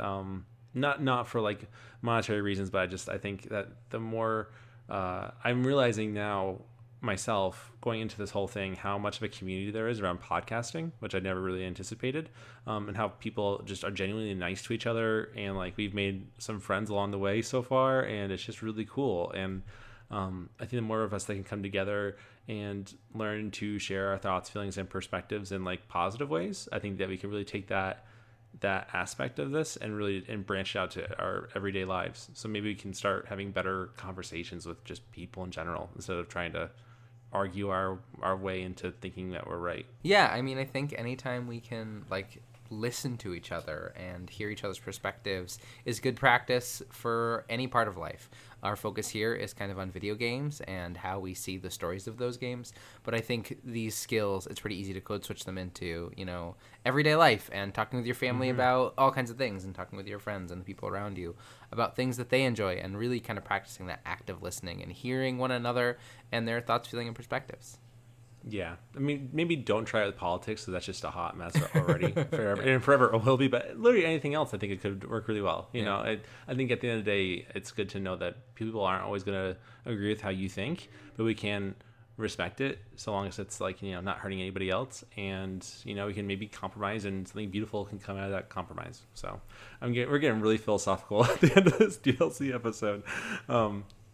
not for like monetary reasons, but I think that the more I'm realizing now myself going into this whole thing how much of a community there is around podcasting, which I never really anticipated, and how people just are genuinely nice to each other, and like, we've made some friends along the way so far, and it's just really cool. And I think the more of us that can come together and learn to share our thoughts, feelings, and perspectives in like positive ways, I think that we can really take that aspect of this and branch out to our everyday lives. So maybe we can start having better conversations with just people in general, instead of trying to argue our way into thinking that we're right. Yeah, I mean, I think anytime we can like listen to each other and hear each other's perspectives is good practice for any part of life. Our focus here is kind of on video games and how we see the stories of those games, but I think these skills, it's pretty easy to code switch them into, you know, everyday life and talking with your family about all kinds of things, and talking with your friends and the people around you about things that they enjoy, and really kind of practicing that active listening and hearing one another and their thoughts, feelings, and perspectives. Yeah, I mean, maybe don't try it with politics, so that's just a hot mess already, forever it will be. But literally anything else, I think it could work really well. You know, I think at the end of the day, it's good to know that people aren't always going to agree with how you think, but we can respect it so long as it's like, you know, not hurting anybody else, and you know, we can maybe compromise, and something beautiful can come out of that compromise. So we're getting really philosophical at the end of this DLC episode.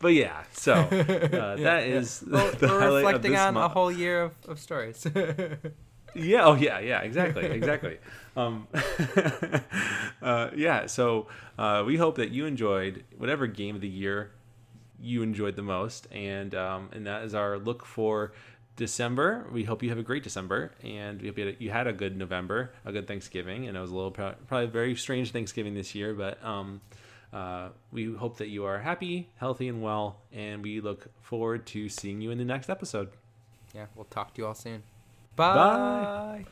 But yeah, so that is the highlight reflecting of this on a whole year of stories. Exactly. So we hope that you enjoyed whatever game of the year you enjoyed the most. And that is our look for December. We hope you have a great December, and we hope you had a good November, a good Thanksgiving. And it was a little probably a very strange Thanksgiving this year, but we hope that you are happy, healthy, and well, and we look forward to seeing you in the next episode. Yeah, we'll talk to you all soon. Bye. Bye.